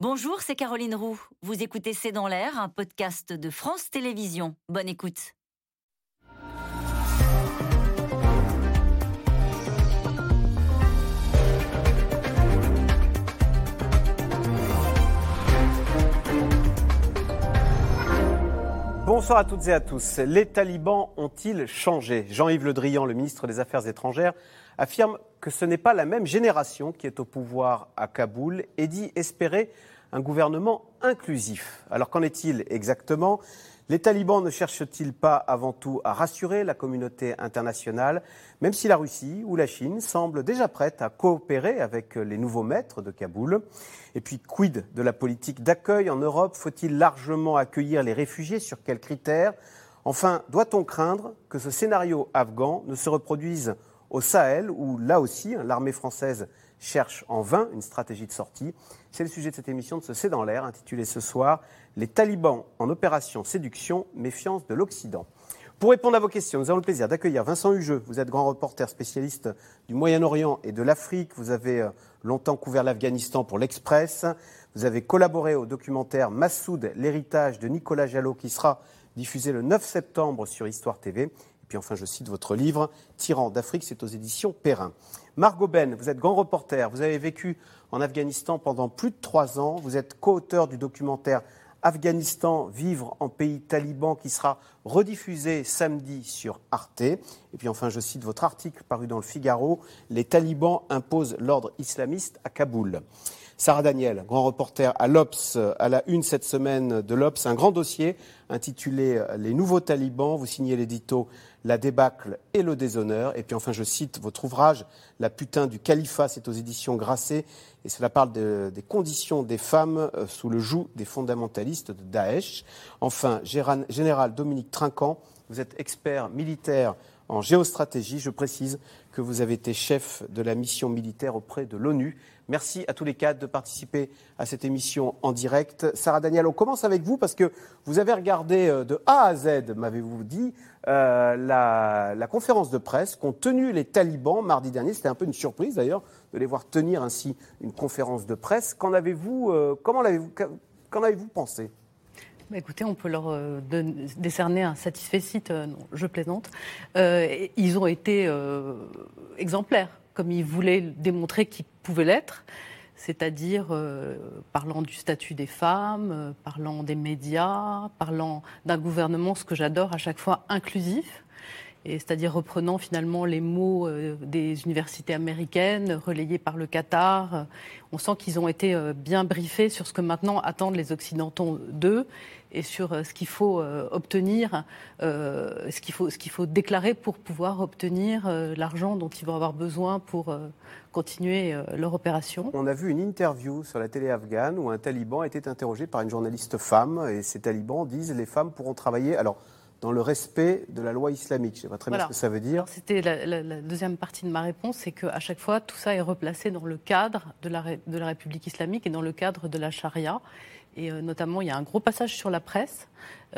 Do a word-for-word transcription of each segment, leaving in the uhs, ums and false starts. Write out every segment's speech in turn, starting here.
Bonjour, c'est Caroline Roux. Vous écoutez C'est dans l'air, un podcast de France Télévisions. Bonne écoute. Bonsoir à toutes et à tous. Les talibans ont-ils changé ? Jean-Yves Le Drian, le ministre des Affaires étrangères, affirme que ce n'est pas la même génération qui est au pouvoir à Kaboul et dit espérer un gouvernement inclusif. Alors qu'en est-il exactement ? Les talibans ne cherchent-ils pas avant tout à rassurer la communauté internationale, même si la Russie ou la Chine semblent déjà prêtes à coopérer avec les nouveaux maîtres de Kaboul ? Et puis, quid de la politique d'accueil en Europe ? Faut-il largement accueillir les réfugiés ? Sur quels critères ? Enfin, doit-on craindre que ce scénario afghan ne se reproduise au Sahel, où là aussi, l'armée française cherche en vain une stratégie de sortie? C'est le sujet de cette émission de ce C'est dans l'air, intitulée ce soir « Les talibans en opération séduction, méfiance de l'Occident ». Pour répondre à vos questions, nous avons le plaisir d'accueillir Vincent Hugeux. Vous êtes grand reporter spécialiste du Moyen-Orient et de l'Afrique. Vous avez longtemps couvert l'Afghanistan pour l'Express. Vous avez collaboré au documentaire « Massoud, l'héritage de Nicolas Jallot » qui sera diffusé le neuf septembre sur Histoire T V. Puis enfin, je cite votre livre « Tyran d'Afrique », c'est aux éditions Perrin. Margaux Benn, vous êtes grand reporter, vous avez vécu en Afghanistan pendant plus de trois ans. Vous êtes co-auteur du documentaire « Afghanistan, vivre en pays taliban » qui sera rediffusé samedi sur Arte. Et puis enfin, je cite votre article paru dans le Figaro « Les talibans imposent l'ordre islamiste à Kaboul ». Sarah Daniel, grand reporter à l'Obs, à la une cette semaine de l'Obs, un grand dossier intitulé « Les nouveaux talibans ». Vous signez l'édito « La débâcle et le déshonneur ». Et puis enfin, je cite votre ouvrage « La putain du califat », c'est aux éditions Grasset. Et cela parle de, des conditions des femmes sous le joug des fondamentalistes de Daesh. Enfin, général Dominique Trinquand, vous êtes expert militaire en géostratégie. Je précise que vous avez été chef de la mission militaire auprès de l'ONU. Merci à tous les quatre de participer à cette émission en direct. Sarah Daniel, on commence avec vous parce que vous avez regardé de A à Z, m'avez-vous dit, euh, la, la conférence de presse qu'ont tenue les talibans mardi dernier. C'était un peu une surprise d'ailleurs de les voir tenir ainsi une conférence de presse. Qu'en avez-vous, euh, comment l'avez-vous, qu'en avez-vous pensé ? Bah écoutez, on peut leur euh, de, décerner un satisfecit, euh, non, je plaisante. Euh, ils ont été euh, exemplaires, comme ils voulaient démontrer qu'ils pouvaient l'être, c'est-à-dire euh, parlant du statut des femmes, euh, parlant des médias, parlant d'un gouvernement, ce que j'adore, à chaque fois inclusif, et c'est-à-dire reprenant finalement les mots euh, des universités américaines, relayés par le Qatar. On sent qu'ils ont été euh, bien briefés sur ce que maintenant attendent les Occidentaux d'eux, et sur ce qu'il faut euh, obtenir, euh, ce qu'il faut, ce qu'il faut déclarer pour pouvoir obtenir euh, l'argent dont ils vont avoir besoin pour euh, continuer euh, leur opération. On a vu une interview sur la télé afghane où un taliban était interrogé par une journaliste femme, et ces talibans disent les femmes pourront travailler alors dans le respect de la loi islamique. Je ne sais pas très voilà. bien ce que ça veut dire. Alors, c'était la, la, la deuxième partie de ma réponse, c'est qu'à chaque fois, tout ça est replacé dans le cadre de la, de la République islamique et dans le cadre de la charia. Et euh, notamment, il y a un gros passage sur la presse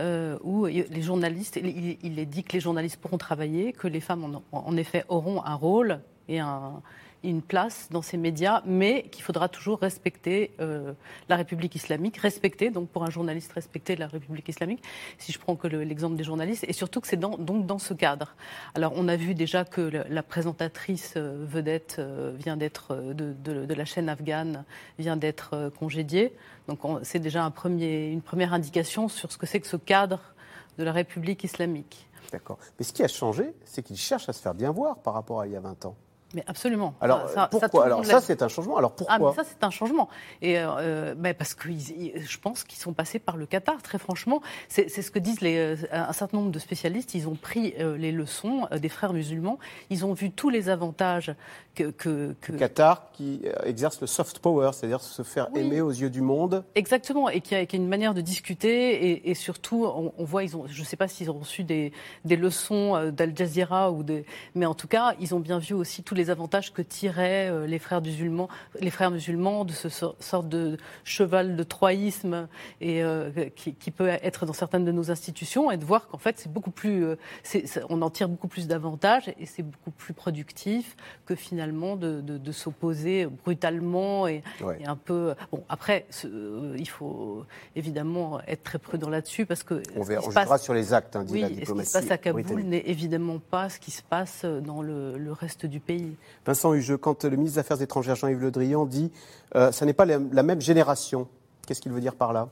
euh, où les journalistes, il, il est dit que les journalistes pourront travailler, que les femmes, en, en effet, auront un rôle et un... une place dans ces médias, mais qu'il faudra toujours respecter euh, la République islamique, respecter, donc pour un journaliste, respecter la République islamique, si je prends que le, l'exemple des journalistes, et surtout que c'est dans, donc dans ce cadre. Alors, on a vu déjà que le, la présentatrice euh, vedette euh, vient d'être, euh, de, de, de la chaîne afghane, vient d'être euh, congédiée, donc on, c'est déjà un premier, une première indication sur ce que c'est que ce cadre de la République islamique. D'accord. Mais ce qui a changé, c'est qu'ils cherchent à se faire bien voir par rapport à il y a vingt ans. Mais absolument. Alors ça, pourquoi ça, alors ça c'est un changement. Alors pourquoi ? Ah mais ça c'est un changement. Et euh, bah, parce que ils, ils, je pense qu'ils sont passés par le Qatar. Très franchement, c'est, c'est ce que disent les, un certain nombre de spécialistes. Ils ont pris euh, les leçons des frères musulmans. Ils ont vu tous les avantages que que, que... Le Qatar qui exerce le soft power, c'est-à-dire se faire oui. aimer aux yeux du monde. Exactement. Et qui a, qui a une manière de discuter. Et, et surtout, on, on voit, ils ont, je ne sais pas s'ils ont reçu des des leçons d'Al Jazeera ou des, mais en tout cas, ils ont bien vu aussi tous les avantages que tiraient les frères musulmans, les frères musulmans de ce sorte de cheval de troïsme et, euh, qui, qui peut être dans certaines de nos institutions, et de voir qu'en fait, c'est beaucoup plus, c'est, on en tire beaucoup plus d'avantages et c'est beaucoup plus productif que finalement de, de, de s'opposer brutalement et, ouais. et un peu... Bon, après, ce, il faut évidemment être très prudent là-dessus parce que... On verra sur les actes, hein, dit oui, la diplomatie. Ce qui se passe à Kaboul n'est évidemment pas ce qui se passe dans le, le reste du pays. Vincent Hugeux, quand le ministre des Affaires étrangères Jean-Yves Le Drian dit euh, « ça n'est pas la, la même génération », qu'est-ce qu'il veut dire par là ?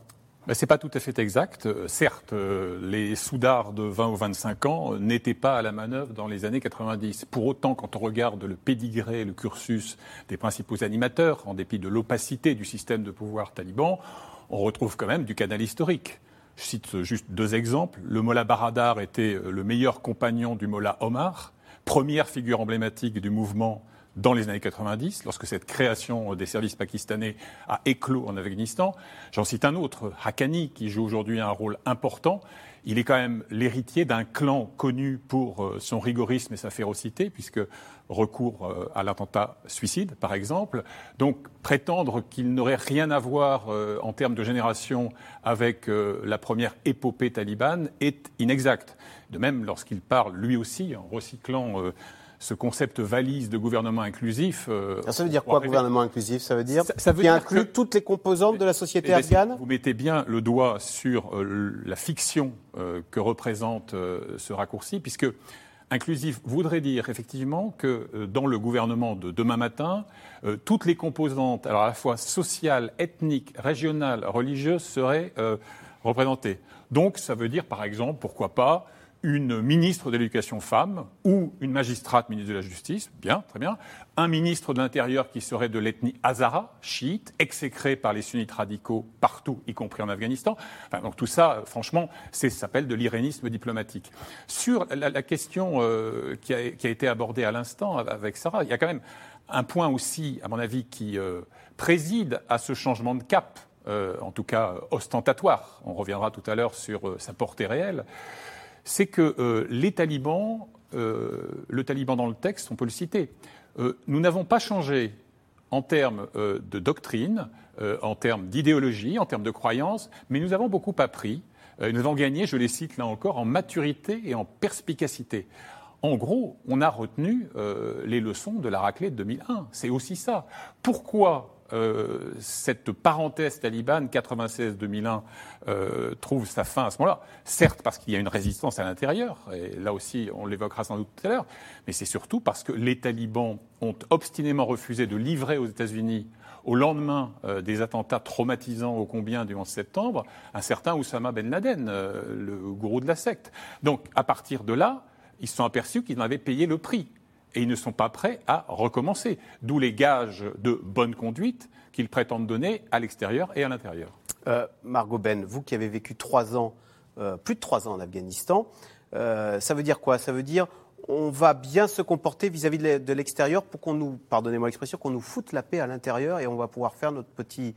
Ben, ce n'est pas tout à fait exact. Certes, euh, les soudards de vingt ou vingt-cinq ans euh, n'étaient pas à la manœuvre dans les années quatre-vingt-dix. Pour autant, quand on regarde le pédigré, le cursus des principaux animateurs, en dépit de l'opacité du système de pouvoir taliban, on retrouve quand même du canal historique. Je cite juste deux exemples. Le Mollah Baradar était le meilleur compagnon du Mollah Omar, première figure emblématique du mouvement dans les années quatre-vingt-dix, lorsque cette création des services pakistanais a éclos en Afghanistan. J'en cite un autre, Haqqani, qui joue aujourd'hui un rôle important. Il est quand même l'héritier d'un clan connu pour son rigorisme et sa férocité, puisque recours à l'attentat suicide, par exemple. Donc, prétendre qu'il n'aurait rien à voir euh, en termes de génération avec euh, la première épopée talibane est inexact. De même, lorsqu'il parle, lui aussi, en recyclant... Euh, ce concept valise de gouvernement inclusif... Euh, ça veut dire quoi, rêver. Gouvernement inclusif ? Ça veut dire ça, ça veut qui dire inclut que... toutes les composantes de la société bien, afghane ? Vous mettez bien le doigt sur euh, la fiction euh, que représente euh, ce raccourci, puisque inclusif voudrait dire effectivement que euh, dans le gouvernement de demain matin, euh, toutes les composantes, alors à la fois sociales, ethniques, régionales, religieuses, seraient euh, représentées. Donc ça veut dire par exemple, pourquoi pas, une ministre de l'Éducation femme ou une magistrate ministre de la Justice, bien, très bien, un ministre de l'Intérieur qui serait de l'ethnie Hazara, chiite, exécré par les sunnites radicaux partout, y compris en Afghanistan. Enfin, donc tout ça, franchement, c'est, ça s'appelle de l'irénisme diplomatique. Sur la, la question euh, qui, a, qui a été abordée à l'instant avec Sarah, il y a quand même un point aussi, à mon avis, qui euh, préside à ce changement de cap, euh, en tout cas ostentatoire. On reviendra tout à l'heure sur euh, sa portée réelle. C'est que euh, les talibans, euh, le taliban dans le texte, on peut le citer, euh, nous n'avons pas changé en termes euh, de doctrine, euh, en termes d'idéologie, en termes de croyances, mais nous avons beaucoup appris, euh, nous avons gagné, je les cite là encore, en maturité et en perspicacité. En gros, on a retenu euh, les leçons de la raclée de deux mille un, c'est aussi ça. Pourquoi ? Euh, cette parenthèse talibane quatre-vingt-seize deux mille un euh, trouve sa fin à ce moment-là. Certes parce qu'il y a une résistance à l'intérieur, et là aussi on l'évoquera sans doute tout à l'heure, mais c'est surtout parce que les talibans ont obstinément refusé de livrer aux États-Unis au lendemain euh, des attentats traumatisants ô combien du onze septembre, un certain Oussama Ben Laden, euh, le gourou de la secte. Donc à partir de là, ils se sont aperçus qu'ils en avaient payé le prix. Et ils ne sont pas prêts à recommencer. D'où les gages de bonne conduite qu'ils prétendent donner à l'extérieur et à l'intérieur. Euh, Margaux Benn, vous qui avez vécu trois ans, euh, plus de trois ans en Afghanistan, euh, ça veut dire quoi ? Ça veut dire on va bien se comporter vis-à-vis de l'extérieur pour qu'on nous, pardonnez-moi l'expression, qu'on nous foute la paix à l'intérieur et on va pouvoir faire notre petit...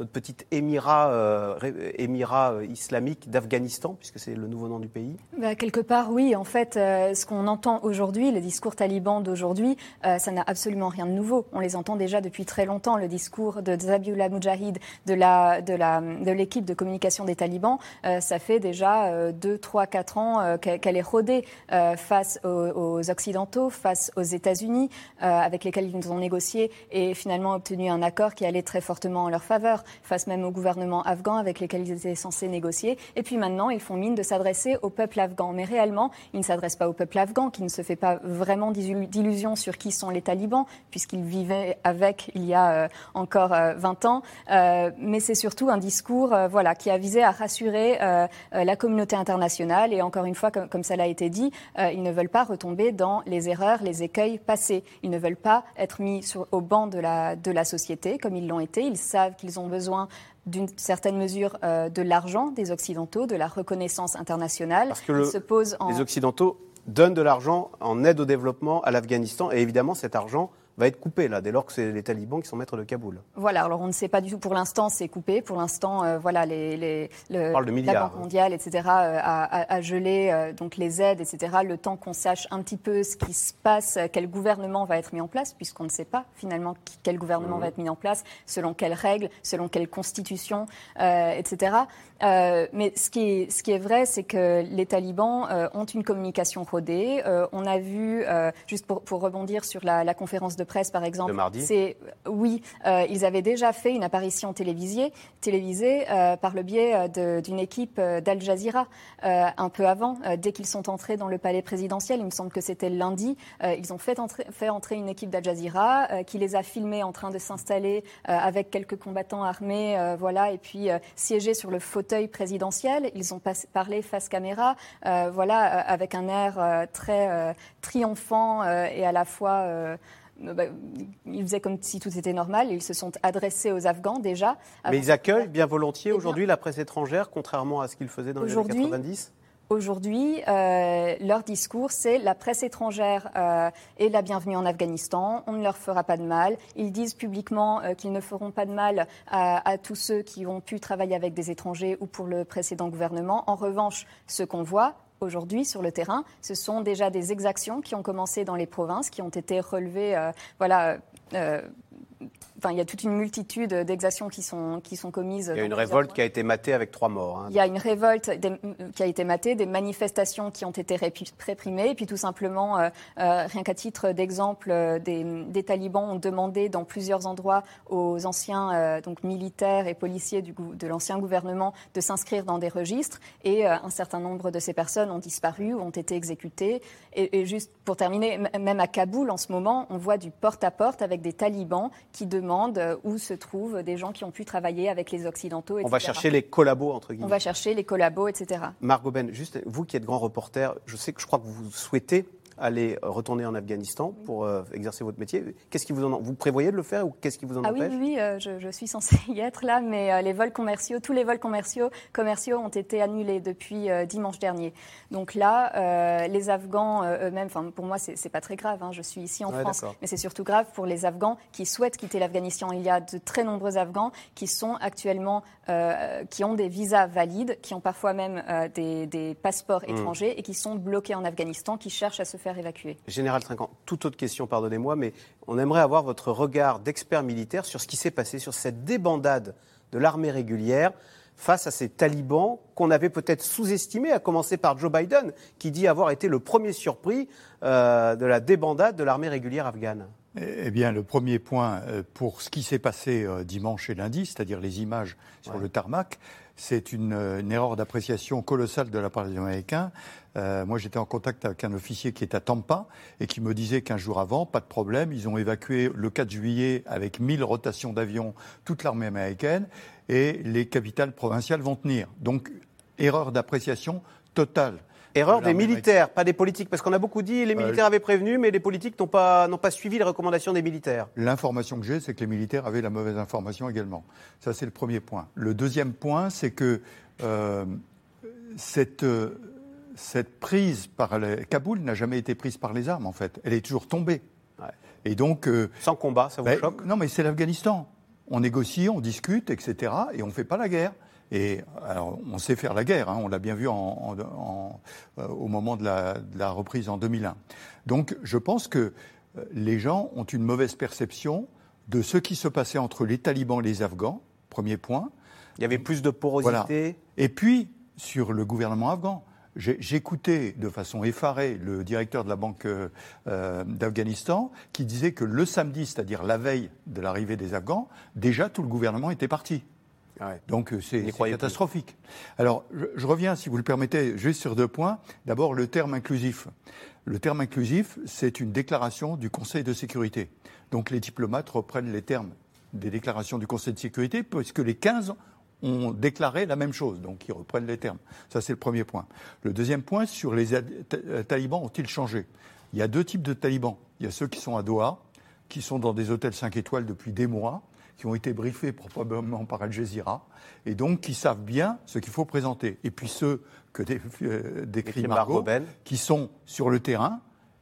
notre petite émirat, euh, émirat islamique d'Afghanistan, puisque c'est le nouveau nom du pays ? Bah, quelque part, oui. En fait, euh, ce qu'on entend aujourd'hui, le discours taliban d'aujourd'hui, euh, ça n'a absolument rien de nouveau. On les entend déjà depuis très longtemps. Le discours de Zabiullah Mujahid, de, la, de, la, de l'équipe de communication des talibans, euh, ça fait déjà euh, deux, trois, quatre ans euh, qu'elle est rodée euh, face aux, aux Occidentaux, face aux États-Unis, euh, avec lesquels ils ont négocié et finalement obtenu un accord qui allait très fortement en leur faveur, face même au gouvernement afghan avec lesquels ils étaient censés négocier. Et puis maintenant, ils font mine de s'adresser au peuple afghan. Mais réellement, ils ne s'adressent pas au peuple afghan, qui ne se fait pas vraiment d'illusions sur qui sont les talibans, puisqu'ils vivaient avec il y a euh, encore euh, vingt ans. Euh, mais c'est surtout un discours euh, voilà, qui a visé à rassurer euh, la communauté internationale. Et encore une fois, comme, comme ça l'a été dit, euh, ils ne veulent pas retomber dans les erreurs, les écueils passés. Ils ne veulent pas être mis sur, au banc de la, de la société, comme ils l'ont été. Ils savent qu'ils ont besoin d'une certaine mesure euh, de l'argent des Occidentaux, de la reconnaissance internationale. Parce que le, se pose en... les Occidentaux donnent de l'argent en aide au développement à l'Afghanistan et évidemment cet argent va être coupé, là, dès lors que c'est les talibans qui sont maîtres de Kaboul. Voilà, alors on ne sait pas du tout. Pour l'instant, c'est coupé. Pour l'instant, euh, voilà, les, les, le, on parle de milliards, la Banque mondiale, et cetera, euh, a, a, a gelé euh, donc les aides, et cetera, le temps qu'on sache un petit peu ce qui se passe, quel gouvernement va être mis en place, puisqu'on ne sait pas, finalement, qui, quel gouvernement mmh. va être mis en place, selon quelles règles, selon quelle constitution, euh, et cetera. Euh, mais ce qui, est, ce qui est vrai, c'est que les talibans euh, ont une communication rodée. Euh, on a vu, euh, juste pour, pour rebondir sur la, la conférence de de presse, par exemple, de mardi. C'est, oui, euh, ils avaient déjà fait une apparition télévisée, télévisée euh, par le biais de, d'une équipe d'Al Jazeera euh, un peu avant, euh, dès qu'ils sont entrés dans le palais présidentiel. Il me semble que c'était lundi. Euh, ils ont fait entrer, fait entrer une équipe d'Al Jazeera euh, qui les a filmés en train de s'installer euh, avec quelques combattants armés, euh, voilà, et puis euh, siégés sur le fauteuil présidentiel. Ils ont pas, parlé face caméra, euh, voilà, euh, avec un air euh, très euh, triomphant euh, et à la fois... Euh, Bah, ils faisaient comme si tout était normal. Ils se sont adressés aux Afghans déjà. Mais ils accueillent bien volontiers eh bien, aujourd'hui la presse étrangère, contrairement à ce qu'ils faisaient dans les années quatre-vingt-dix. Aujourd'hui, euh, leur discours, c'est la presse étrangère euh, est la bienvenue en Afghanistan, on ne leur fera pas de mal. Ils disent publiquement euh, qu'ils ne feront pas de mal à, à tous ceux qui ont pu travailler avec des étrangers ou pour le précédent gouvernement. En revanche, ce qu'on voit... Aujourd'hui, sur le terrain, ce sont déjà des exactions qui ont commencé dans les provinces, qui ont été relevées. Euh, voilà, euh, enfin, il y a toute une multitude d'exactions qui sont, qui sont commises. Il y a une révolte points. qui a été matée avec trois morts. Hein. Il y a une révolte des, qui a été matée, des manifestations qui ont été réprimées. Et puis tout simplement, euh, euh, rien qu'à titre d'exemple, euh, des, des talibans ont demandé dans plusieurs endroits aux anciens euh, donc militaires et policiers du, de l'ancien gouvernement de s'inscrire dans des registres. Et euh, un certain nombre de ces personnes ont disparu ou ont été exécutées. Et, et juste pour terminer, m- même à Kaboul, en ce moment, on voit du porte-à-porte avec des talibans qui demandent où se trouvent des gens qui ont pu travailler avec les Occidentaux, et cetera. On va chercher les collabos, entre guillemets. On va chercher les collabos, et cetera. Margaux Benn, juste, vous qui êtes grand reporter, je sais que je crois que vous souhaitez aller retourner en Afghanistan pour euh, exercer votre métier. Qu'est-ce qui vous en vous prévoyez de le faire ou qu'est-ce qui vous en ah empêche? Oui, oui, euh, je, je suis censée y être là, mais euh, les vols commerciaux, tous les vols commerciaux, commerciaux ont été annulés depuis euh, dimanche dernier. Donc là, euh, les Afghans euh, eux-mêmes, enfin pour moi c'est, c'est pas très grave. Hein, je suis ici en ouais, France, d'accord. Mais c'est surtout grave pour les Afghans qui souhaitent quitter l'Afghanistan. Il y a de très nombreux Afghans qui sont actuellement, euh, qui ont des visas valides, qui ont parfois même euh, des, des passeports étrangers mmh. et qui sont bloqués en Afghanistan, qui cherchent à se faire évacuer. Général Trinquand, toute autre question, pardonnez-moi, mais on aimerait avoir votre regard d'expert militaire sur ce qui s'est passé, sur cette débandade de l'armée régulière face à ces talibans qu'on avait peut-être sous-estimés, à commencer par Joe Biden, qui dit avoir été le premier surpris euh, de la débandade de l'armée régulière afghane. Eh bien, le premier point pour ce qui s'est passé dimanche et lundi, c'est-à-dire les images sur ouais. le tarmac, c'est une, une erreur d'appréciation colossale de la part des Américains. Euh, moi, j'étais en contact avec un officier qui est à Tampa et qui me disait qu'un jour avant, pas de problème, ils ont évacué le quatre juillet avec mille rotations d'avions toute l'armée américaine et les capitales provinciales vont tenir. Donc, erreur d'appréciation totale. Erreur des militaires, pas des politiques, parce qu'on a beaucoup dit les militaires avaient prévenu, mais les politiques n'ont pas, n'ont pas suivi les recommandations des militaires. L'information que j'ai, c'est que les militaires avaient la mauvaise information également. Ça, c'est le premier point. Le deuxième point, c'est que euh, cette, euh, cette prise par les... Kaboul n'a jamais été prise par les armes, en fait. Elle est toujours tombée. Ouais. Et donc, euh, sans combat, ça vous bah, choque ? Non, mais c'est l'Afghanistan. On négocie, on discute, et cetera, et on ne fait pas la guerre. Et alors, on sait faire la guerre, hein, on l'a bien vu en, en, en, euh, au moment de la, de la reprise en deux mille un. Donc, je pense que euh, les gens ont une mauvaise perception de ce qui se passait entre les talibans et les Afghans, premier point. Il y avait plus de porosité. Voilà. Et puis, sur le gouvernement afghan, j'ai, j'écoutais de façon effarée le directeur de la Banque euh, d'Afghanistan qui disait que le samedi, c'est-à-dire la veille de l'arrivée des Afghans, déjà tout le gouvernement était parti. Ouais. Donc c'est, c'est catastrophique. Plus. Alors je, je reviens, si vous le permettez, juste sur deux points. D'abord le terme inclusif. Le terme inclusif, c'est une déclaration du Conseil de sécurité. Donc les diplomates reprennent les termes des déclarations du Conseil de sécurité puisque les quinze ont déclaré la même chose. Donc ils reprennent les termes. Ça c'est le premier point. Le deuxième point, sur les ad- talibans ont-ils changé ? Il y a deux types de talibans. Il y a ceux qui sont à Doha, qui sont dans des hôtels cinq étoiles depuis des mois, qui ont été briefés probablement par Al Jazeera et donc qui savent bien ce qu'il faut présenter. Et puis ceux que dé, euh, décrit Margaux, qui sont sur le terrain,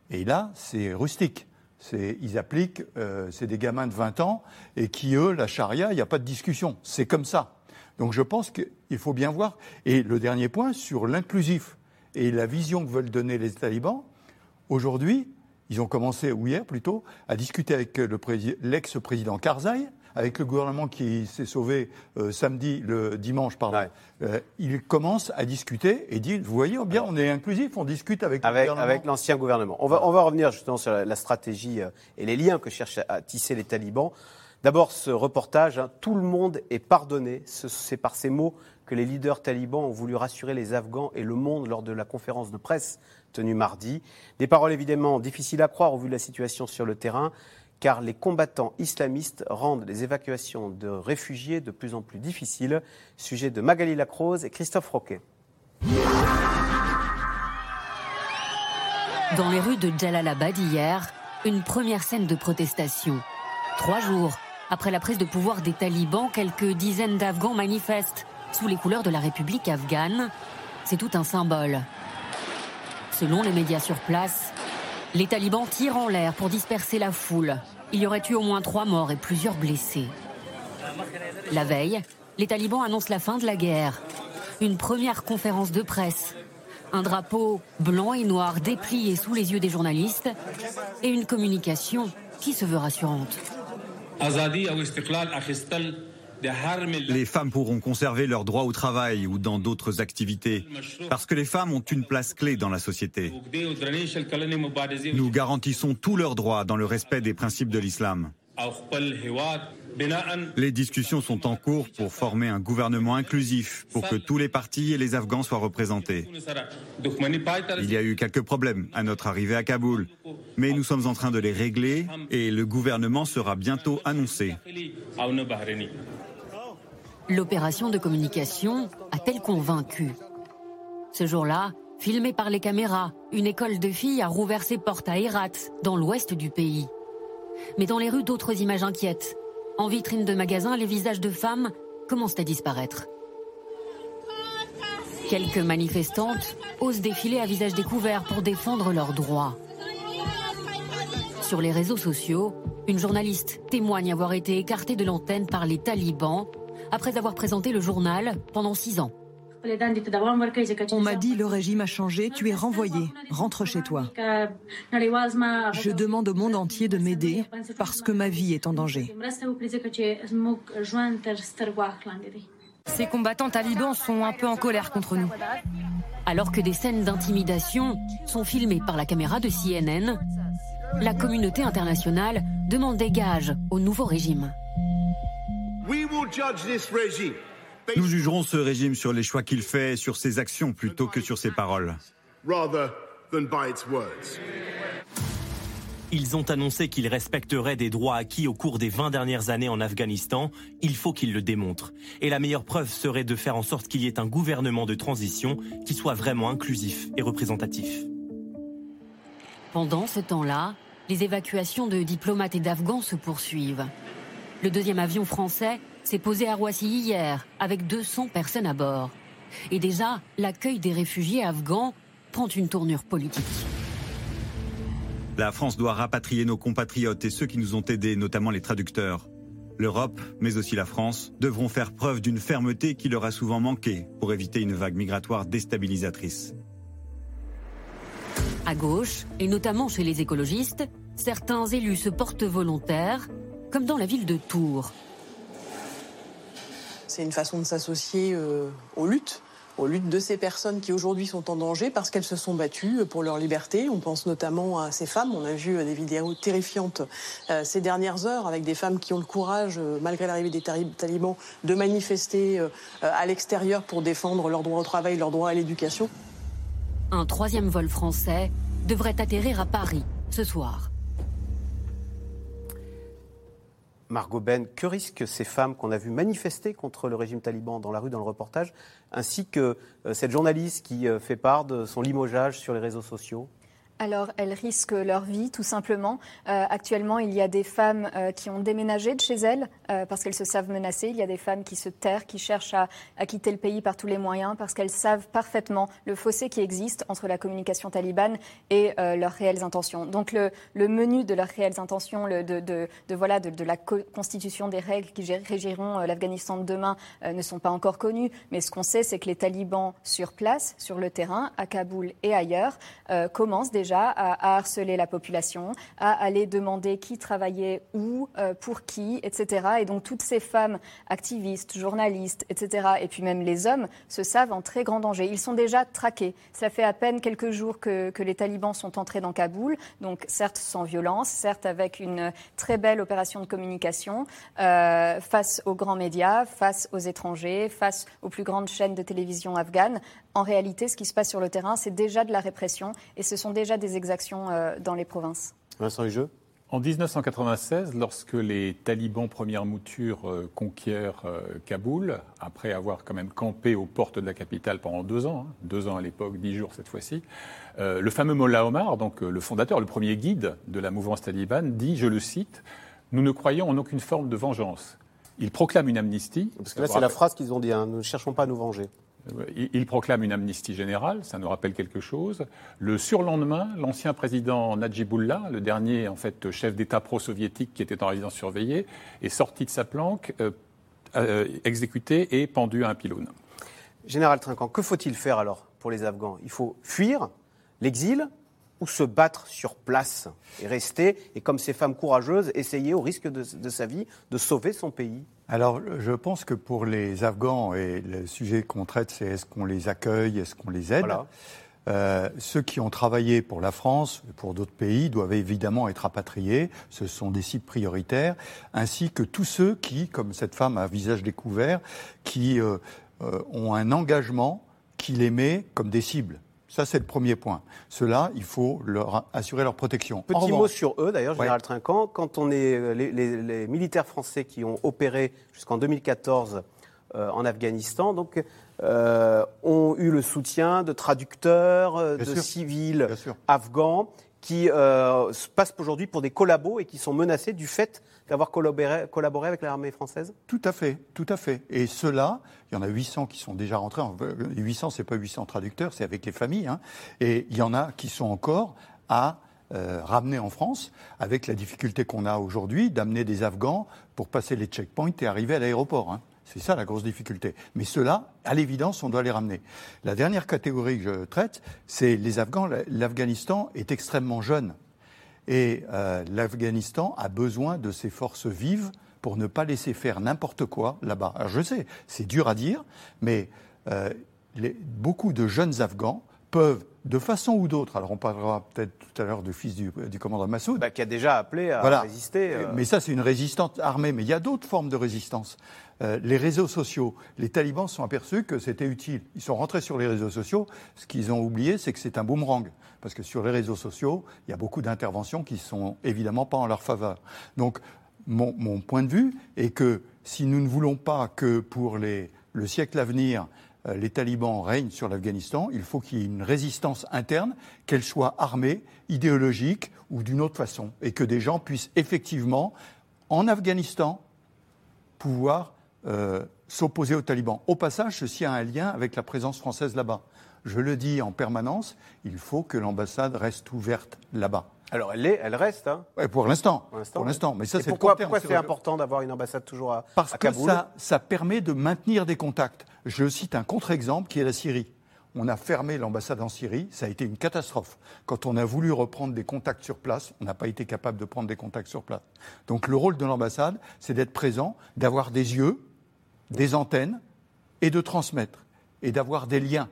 et là, c'est rustique. C'est, ils appliquent, euh, c'est des gamins de vingt ans, et qui, eux, la charia, il n'y a pas de discussion. C'est comme ça. Donc je pense qu'il faut bien voir. Et le dernier point, sur l'inclusif et la vision que veulent donner les talibans, aujourd'hui, ils ont commencé, ou hier plutôt, à discuter avec le pré- l'ex-président Karzai, avec le gouvernement qui s'est sauvé euh, samedi, le dimanche, pardon, ouais. euh, il commence à discuter et dit, vous voyez, oh bien, on est inclusif, on discute avec, avec, le avec l'ancien gouvernement. On va, on va revenir justement sur la, la stratégie euh, et les liens que cherchent à, à tisser les talibans. D'abord, ce reportage, hein, tout le monde est pardonné. Ce, c'est par ces mots que les leaders talibans ont voulu rassurer les Afghans et le monde lors de la conférence de presse tenue mardi. Des paroles évidemment difficiles à croire au vu de la situation sur le terrain, car les combattants islamistes rendent les évacuations de réfugiés de plus en plus difficiles. Sujet de Magali Lacroze et Christophe Roquet. Dans les rues de Jalalabad hier, une première scène de protestation. Trois jours après la prise de pouvoir des talibans, quelques dizaines d'Afghans manifestent sous les couleurs de la République afghane. C'est tout un symbole. Selon les médias sur place, les talibans tirent en l'air pour disperser la foule. Il y aurait eu au moins trois morts et plusieurs blessés. La veille, les talibans annoncent la fin de la guerre. Une première conférence de presse. Un drapeau blanc et noir déplié sous les yeux des journalistes et une communication qui se veut rassurante. Les femmes pourront conserver leur droit au travail ou dans d'autres activités, parce que les femmes ont une place clé dans la société. Nous garantissons tous leurs droits dans le respect des principes de l'islam. Les discussions sont en cours pour former un gouvernement inclusif, pour que tous les partis et les Afghans soient représentés. Il y a eu quelques problèmes à notre arrivée à Kaboul, mais nous sommes en train de les régler et le gouvernement sera bientôt annoncé. L'opération de communication a-t-elle convaincu ? Ce jour-là, filmée par les caméras, une école de filles a rouvert ses portes à Herat, dans l'ouest du pays. Mais dans les rues, d'autres images inquiètent. En vitrine de magasins, les visages de femmes commencent à disparaître. Quelques manifestantes osent défiler à visage découvert pour défendre leurs droits. Sur les réseaux sociaux, une journaliste témoigne avoir été écartée de l'antenne par les talibans après avoir présenté le journal pendant six ans. On m'a dit, le régime a changé, tu es renvoyé, rentre chez toi. Je demande au monde entier de m'aider parce que ma vie est en danger. Ces combattants talibans sont un peu en colère contre nous. Alors que des scènes d'intimidation sont filmées par la caméra de C N N, la communauté internationale demande des gages au nouveau régime. We will judge this regime. Nous jugerons ce régime sur les choix qu'il fait, sur ses actions plutôt que sur ses paroles. Ils ont annoncé qu'ils respecteraient des droits acquis au cours des vingt dernières années en Afghanistan. Il faut qu'ils le démontrent. Et la meilleure preuve serait de faire en sorte qu'il y ait un gouvernement de transition qui soit vraiment inclusif et représentatif. Pendant ce temps-là, les évacuations de diplomates et d'Afghans se poursuivent. Le deuxième avion français s'est posé à Roissy hier, avec deux cents personnes à bord. Et déjà, l'accueil des réfugiés afghans prend une tournure politique. La France doit rapatrier nos compatriotes et ceux qui nous ont aidés, notamment les traducteurs. L'Europe, mais aussi la France, devront faire preuve d'une fermeté qui leur a souvent manqué pour éviter une vague migratoire déstabilisatrice. À gauche, et notamment chez les écologistes, certains élus se portent volontaires, comme dans la ville de Tours. C'est une façon de s'associer euh, aux luttes, aux luttes de ces personnes qui aujourd'hui sont en danger parce qu'elles se sont battues pour leur liberté. On pense notamment à ces femmes. On a vu des vidéos terrifiantes euh, ces dernières heures avec des femmes qui ont le courage, euh, malgré l'arrivée des talibans, de manifester euh, à l'extérieur pour défendre leur droit au travail, leur droit à l'éducation. Un troisième vol français devrait atterrir à Paris ce soir. Margaux Benn, que risquent ces femmes qu'on a vues manifester contre le régime taliban dans la rue, dans le reportage, ainsi que euh, cette journaliste qui euh, fait part de son limogeage sur les réseaux sociaux ? Alors, elles risquent leur vie, tout simplement. Euh, actuellement, il y a des femmes euh, qui ont déménagé de chez elles euh, parce qu'elles se savent menacées. Il y a des femmes qui se terrent, qui cherchent à, à quitter le pays par tous les moyens parce qu'elles savent parfaitement le fossé qui existe entre la communication talibane et euh, leurs réelles intentions. Donc, le, le menu de leurs réelles intentions, le, de, de, de, voilà, de, de la co- constitution des règles qui régiront euh, l'Afghanistan de demain euh, ne sont pas encore connues. Mais ce qu'on sait, c'est que les talibans sur place, sur le terrain, à Kaboul et ailleurs, euh, commencent déjà à harceler la population, à aller demander qui travaillait où, pour qui, et cetera. Et donc toutes ces femmes activistes, journalistes, et cetera, et puis même les hommes, se savent en très grand danger. Ils sont déjà traqués. Cela fait à peine quelques jours que, que les talibans sont entrés dans Kaboul, donc certes sans violence, certes avec une très belle opération de communication, euh, face aux grands médias, face aux étrangers, face aux plus grandes chaînes de télévision afghanes. En réalité, ce qui se passe sur le terrain, c'est déjà de la répression et ce sont déjà des exactions dans les provinces. Vincent Hugeux. En dix-neuf cent quatre-vingt-seize, lorsque les talibans première mouture conquièrent Kaboul, après avoir quand même campé aux portes de la capitale pendant deux ans, hein, deux ans à l'époque, dix jours cette fois-ci, euh, le fameux Mollah Omar, donc le fondateur, le premier guide de la mouvance talibane, dit, je le cite, « Nous ne croyons en aucune forme de vengeance ». Il proclame une amnistie. Parce que là, c'est rappelle... la phrase qu'ils ont dit, hein, « Nous ne cherchons pas à nous venger ». Il proclame une amnistie générale, ça nous rappelle quelque chose. Le surlendemain, l'ancien président Najibullah, le dernier en fait, chef d'État pro-soviétique qui était en résidence surveillée, est sorti de sa planque, euh, euh, exécuté et pendu à un pylône. Général Trinquand, que faut-il faire alors pour les Afghans ? Il faut fuir l'exil ou se battre sur place et rester, et comme ces femmes courageuses, essayer au risque de, de sa vie de sauver son pays ? Alors, je pense que pour les Afghans, et le sujet qu'on traite, c'est est-ce qu'on les accueille, est-ce qu'on les aide ? Voilà. Euh, ceux qui ont travaillé pour la France, pour d'autres pays, doivent évidemment être rapatriés. Ce sont des cibles prioritaires, ainsi que tous ceux qui, comme cette femme à visage découvert, qui euh, euh, ont un engagement qui les met comme des cibles. Ça, c'est le premier point. Ceux-là, il faut leur assurer leur protection. Petit en mot revanche, sur eux, d'ailleurs, Général ouais. Trinquand. Quand on est les, les, les militaires français qui ont opéré jusqu'en deux mille quatorze euh, en Afghanistan, donc, euh, ont eu le soutien de traducteurs, euh, de sûr. civils afghans qui euh, se passent aujourd'hui pour des collabos et qui sont menacés du fait d'avoir collaboré, collaboré avec l'armée française ? Tout à fait, tout à fait. Et ceux-là, il y en a huit cents qui sont déjà rentrés. huit cents, ce n'est pas huit cents traducteurs, c'est avec les familles. Hein. Et il y en a qui sont encore à euh, ramener en France, avec la difficulté qu'on a aujourd'hui d'amener des Afghans pour passer les checkpoints et arriver à l'aéroport. Hein. C'est ça la grosse difficulté. Mais ceux-là, à l'évidence, on doit les ramener. La dernière catégorie que je traite, c'est les Afghans. L'Afghanistan est extrêmement jeune. Et euh, l'Afghanistan a besoin de ses forces vives pour ne pas laisser faire n'importe quoi là-bas. Alors je sais, c'est dur à dire, mais euh, les, beaucoup de jeunes Afghans peuvent, de façon ou d'autre, alors on parlera peut-être tout à l'heure du fils du, du commandant Massoud. Bah, qui a déjà appelé à voilà. résister. Euh... Mais ça, c'est une résistance armée. Mais il y a d'autres formes de résistance. Euh, les réseaux sociaux, les talibans se sont aperçus que c'était utile. Ils sont rentrés sur les réseaux sociaux. Ce qu'ils ont oublié, c'est que c'est un boomerang. Parce que sur les réseaux sociaux, il y a beaucoup d'interventions qui ne sont évidemment pas en leur faveur. Donc, mon, mon point de vue est que si nous ne voulons pas que pour les, le siècle à venir, les talibans règnent sur l'Afghanistan, il faut qu'il y ait une résistance interne, qu'elle soit armée, idéologique ou d'une autre façon, et que des gens puissent effectivement, en Afghanistan, pouvoir euh, s'opposer aux talibans. Au passage, ceci a un lien avec la présence française là-bas. Je le dis en permanence, il faut que l'ambassade reste ouverte là-bas. Alors elle, est, elle reste hein. ouais, pour l'instant, pour l'instant. Pour l'instant. Mais ça, c'est pourquoi, pourquoi c'est important d'avoir une ambassade toujours à, Parce à Kaboul ? Parce que ça, ça permet de maintenir des contacts. Je cite un contre-exemple qui est la Syrie. On a fermé l'ambassade en Syrie, ça a été une catastrophe. Quand on a voulu reprendre des contacts sur place, on n'a pas été capable de prendre des contacts sur place. Donc le rôle de l'ambassade, c'est d'être présent, d'avoir des yeux, des antennes et de transmettre. Et d'avoir des liens.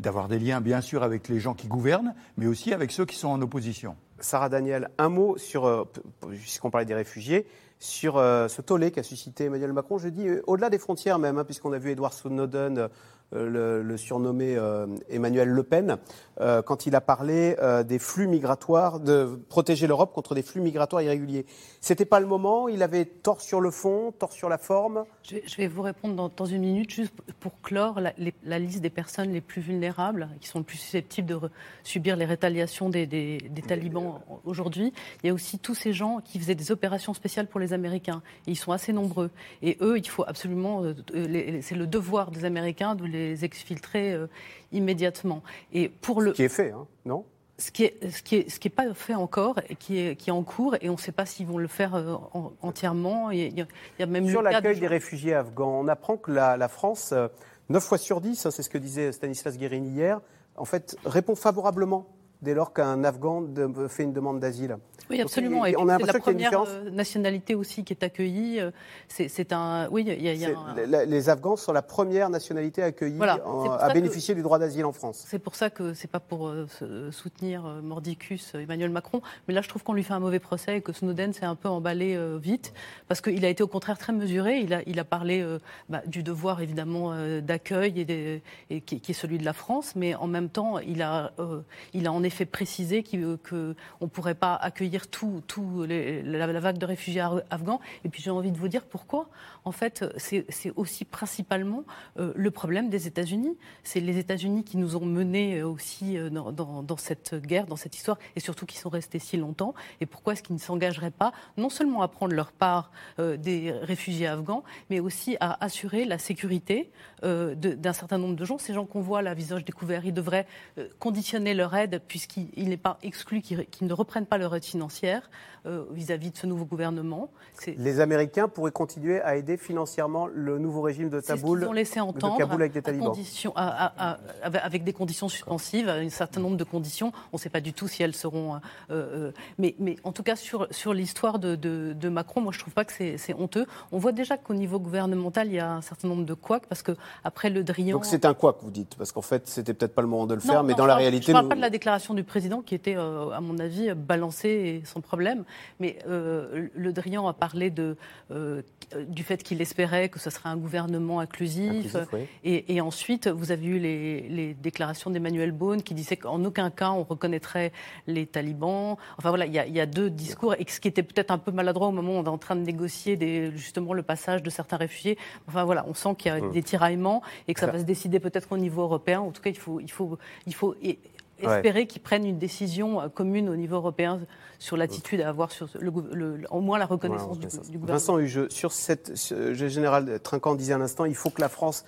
D'avoir des liens, bien sûr, avec les gens qui gouvernent, mais aussi avec ceux qui sont en opposition. Sarah Daniel, un mot sur, puisqu'on parlait des réfugiés, sur ce tollé qu'a suscité Emmanuel Macron, je dis au-delà des frontières même, hein, puisqu'on a vu Edward Snowden le, le surnommé euh, Emmanuel Le Pen, euh, quand il a parlé euh, des flux migratoires, de protéger l'Europe contre des flux migratoires irréguliers. C'était pas le moment, il avait tort sur le fond, tort sur la forme. Je vais, je vais vous répondre dans, dans une minute, juste pour clore la, les, la liste des personnes les plus vulnérables, qui sont le plus susceptibles de re- subir les rétaliations des, des, des talibans aujourd'hui. Il y a aussi tous ces gens qui faisaient des opérations spéciales pour les Américains. Et ils sont assez nombreux. Et eux, il faut absolument... Euh, les, c'est le devoir des Américains de les exfiltrer euh, immédiatement. Et pour le... Ce qui est fait, hein, non ? Ce qui est, ce qui est, ce qui est pas fait encore, et qui est, qui est en cours, et on ne sait pas s'ils vont le faire euh, en, entièrement. Il y a, il y a même sur l'accueil de... des réfugiés afghans, on apprend que la, la France, euh, neuf fois sur dix, hein, c'est ce que disait Stanislas Guérini hier, en fait, répond favorablement dès lors qu'un Afghan de, fait une demande d'asile. Oui, absolument. Donc, et on a c'est la première nationalité aussi qui est accueillie. C'est, c'est un... Oui, il y a, il y a un... Les Afghans sont la première nationalité accueillie voilà, en, à bénéficier que, du droit d'asile en France. C'est pour ça que c'est pas pour euh, soutenir euh, mordicus euh, Emmanuel Macron, mais là je trouve qu'on lui fait un mauvais procès et que Snowden s'est un peu emballé euh, vite, parce qu'il a été au contraire très mesuré. Il a, il a parlé euh, bah, du devoir évidemment euh, d'accueil et, des, et qui, qui est celui de la France, mais en même temps il a, euh, il a en effet précisé qu'on euh, ne pourrait pas accueillir tout, tout les, la, la vague de réfugiés afghans. Et puis j'ai envie de vous dire pourquoi. En fait, c'est, c'est aussi principalement euh, le problème des États-Unis. C'est les États-Unis qui nous ont menés aussi euh, dans, dans, dans cette guerre, dans cette histoire, et surtout qui sont restés si longtemps. Et pourquoi est-ce qu'ils ne s'engageraient pas, non seulement à prendre leur part euh, des réfugiés afghans, mais aussi à assurer la sécurité euh, de, d'un certain nombre de gens. Ces gens qu'on voit là, visage découvert, ils devraient euh, conditionner leur aide, puisqu'il n'est pas exclu qu'ils, qu'ils ne reprennent pas leur aide financière. financière euh, vis-à-vis de ce nouveau gouvernement. C'est... Les Américains pourraient continuer à aider financièrement le nouveau régime de Kaboul, c'est ce qu'ils ont laissé entendre, de Kaboul avec des talibans. À, à, à, avec des conditions suspensives, un certain nombre de conditions. On ne sait pas du tout si elles seront... Euh, euh, mais, mais en tout cas, sur, sur l'histoire de, de, de Macron, moi, je ne trouve pas que c'est, c'est honteux. On voit déjà qu'au niveau gouvernemental, il y a un certain nombre de couacs, parce qu'après Le Drian... Donc c'est un couac, vous dites, parce qu'en fait, ce n'était peut-être pas le moment de le non, faire, mais non, dans la parle, réalité... Je ne parle nous... pas de la déclaration du président qui était, euh, à mon avis, balancée sans problème, mais euh, Le Drian a parlé de, euh, du fait qu'il espérait que ce serait un gouvernement inclusif, inclusif oui. et, et ensuite vous avez eu les, les déclarations d'Emmanuel Beaune qui disait qu'en aucun cas on reconnaîtrait les talibans, enfin voilà, il y, y a deux discours, et ce qui était peut-être un peu maladroit au moment où on est en train de négocier des, justement le passage de certains réfugiés, enfin voilà, on sent qu'il y a mmh. des tiraillements et que ça voilà. va se décider peut-être au niveau européen, en tout cas il faut... Il faut, il faut et, espérer ouais. qu'ils prennent une décision commune au niveau européen sur l'attitude à avoir, sur le, le, le, au moins la reconnaissance ouais, du, du gouvernement. Vincent Hugeux, sur cette, sur, général Trinquand disait à l'instant, il faut que la France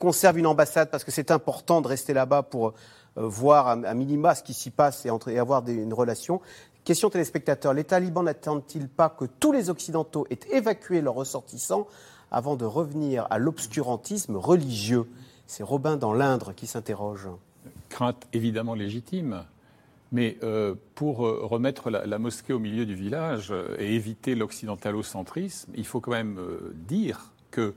conserve une ambassade parce que c'est important de rester là-bas pour euh, voir à, à minima ce qui s'y passe et, entre, et avoir des, une relation. Question téléspectateur, les talibans n'attendent-ils pas que tous les Occidentaux aient évacué leurs ressortissants avant de revenir à l'obscurantisme religieux ? C'est Robin dans l'Indre qui s'interroge. Crainte évidemment légitime, mais euh, pour euh, remettre la, la mosquée au milieu du village euh, et éviter l'occidentalocentrisme, il faut quand même euh, dire que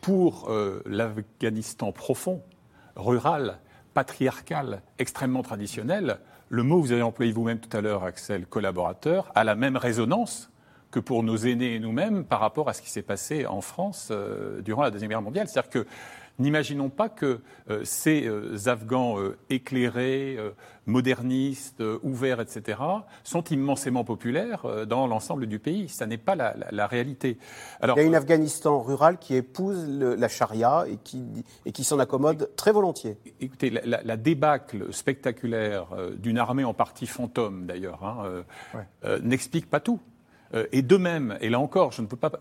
pour euh, l'Afghanistan profond, rural, patriarcal, extrêmement traditionnel, le mot que vous avez employé vous-même tout à l'heure, Axel, collaborateur, a la même résonance que pour nos aînés et nous-mêmes par rapport à ce qui s'est passé en France euh, durant la Deuxième Guerre mondiale. C'est-à-dire que n'imaginons pas que euh, ces euh, Afghans euh, éclairés, euh, modernistes, euh, ouverts, et cetera, sont immensément populaires euh, dans l'ensemble du pays. Ça n'est pas la, la, la réalité. Alors, il y a une Afghanistan rurale qui épouse le, la charia et qui, et qui s'en accommode très volontiers. Écoutez, la, la, la débâcle spectaculaire euh, d'une armée en partie fantôme, d'ailleurs, hein, euh, ouais. euh, n'explique pas tout. Et de même, et là encore, je ne peux pas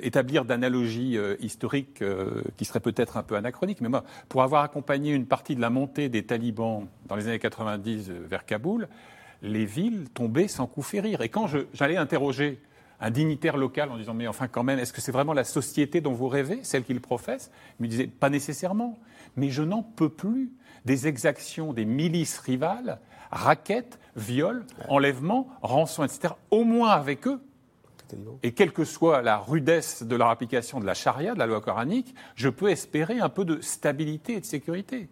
établir d'analogie euh, historique euh, qui serait peut-être un peu anachronique, mais moi, pour avoir accompagné une partie de la montée des talibans dans les années quatre-vingt-dix euh, vers Kaboul, les villes tombaient sans coup férir. Et quand je, j'allais interroger un dignitaire local en disant « mais enfin quand même, est-ce que c'est vraiment la société dont vous rêvez, celle qu'il professe ?» Il me disait « pas nécessairement, mais je n'en peux plus des exactions des milices rivales, raquettes, viols, enlèvements, rançons, et cetera, au moins avec eux. Et quelle que soit la rudesse de leur application de la charia, de la loi coranique, je peux espérer un peu de stabilité et de sécurité.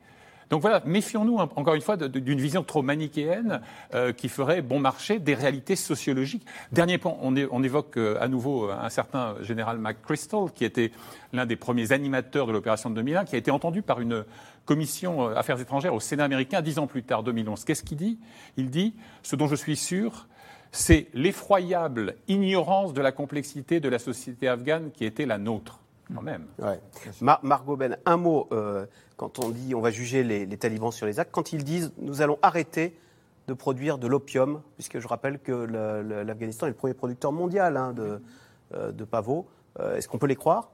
Donc voilà, méfions-nous, hein, encore une fois, de, de, d'une vision trop manichéenne euh, qui ferait bon marché des réalités sociologiques. Dernier point, on, est, on évoque euh, à nouveau un certain général McChrystal, qui était l'un des premiers animateurs de l'opération de deux mille un, qui a été entendu par une commission euh, affaires étrangères au Sénat américain dix ans plus tard, deux mille onze. Qu'est-ce qu'il dit ? Il dit « Ce dont je suis sûr, c'est l'effroyable ignorance de la complexité de la société afghane qui était la nôtre. » Quand même. Ouais. Mar- Margaux Benn, un mot, euh, quand on dit on va juger les, les talibans sur les actes, quand ils disent nous allons arrêter de produire de l'opium, puisque je rappelle que le, le, l'Afghanistan est le premier producteur mondial hein, de, euh, de pavots, euh, est-ce qu'on peut les croire ?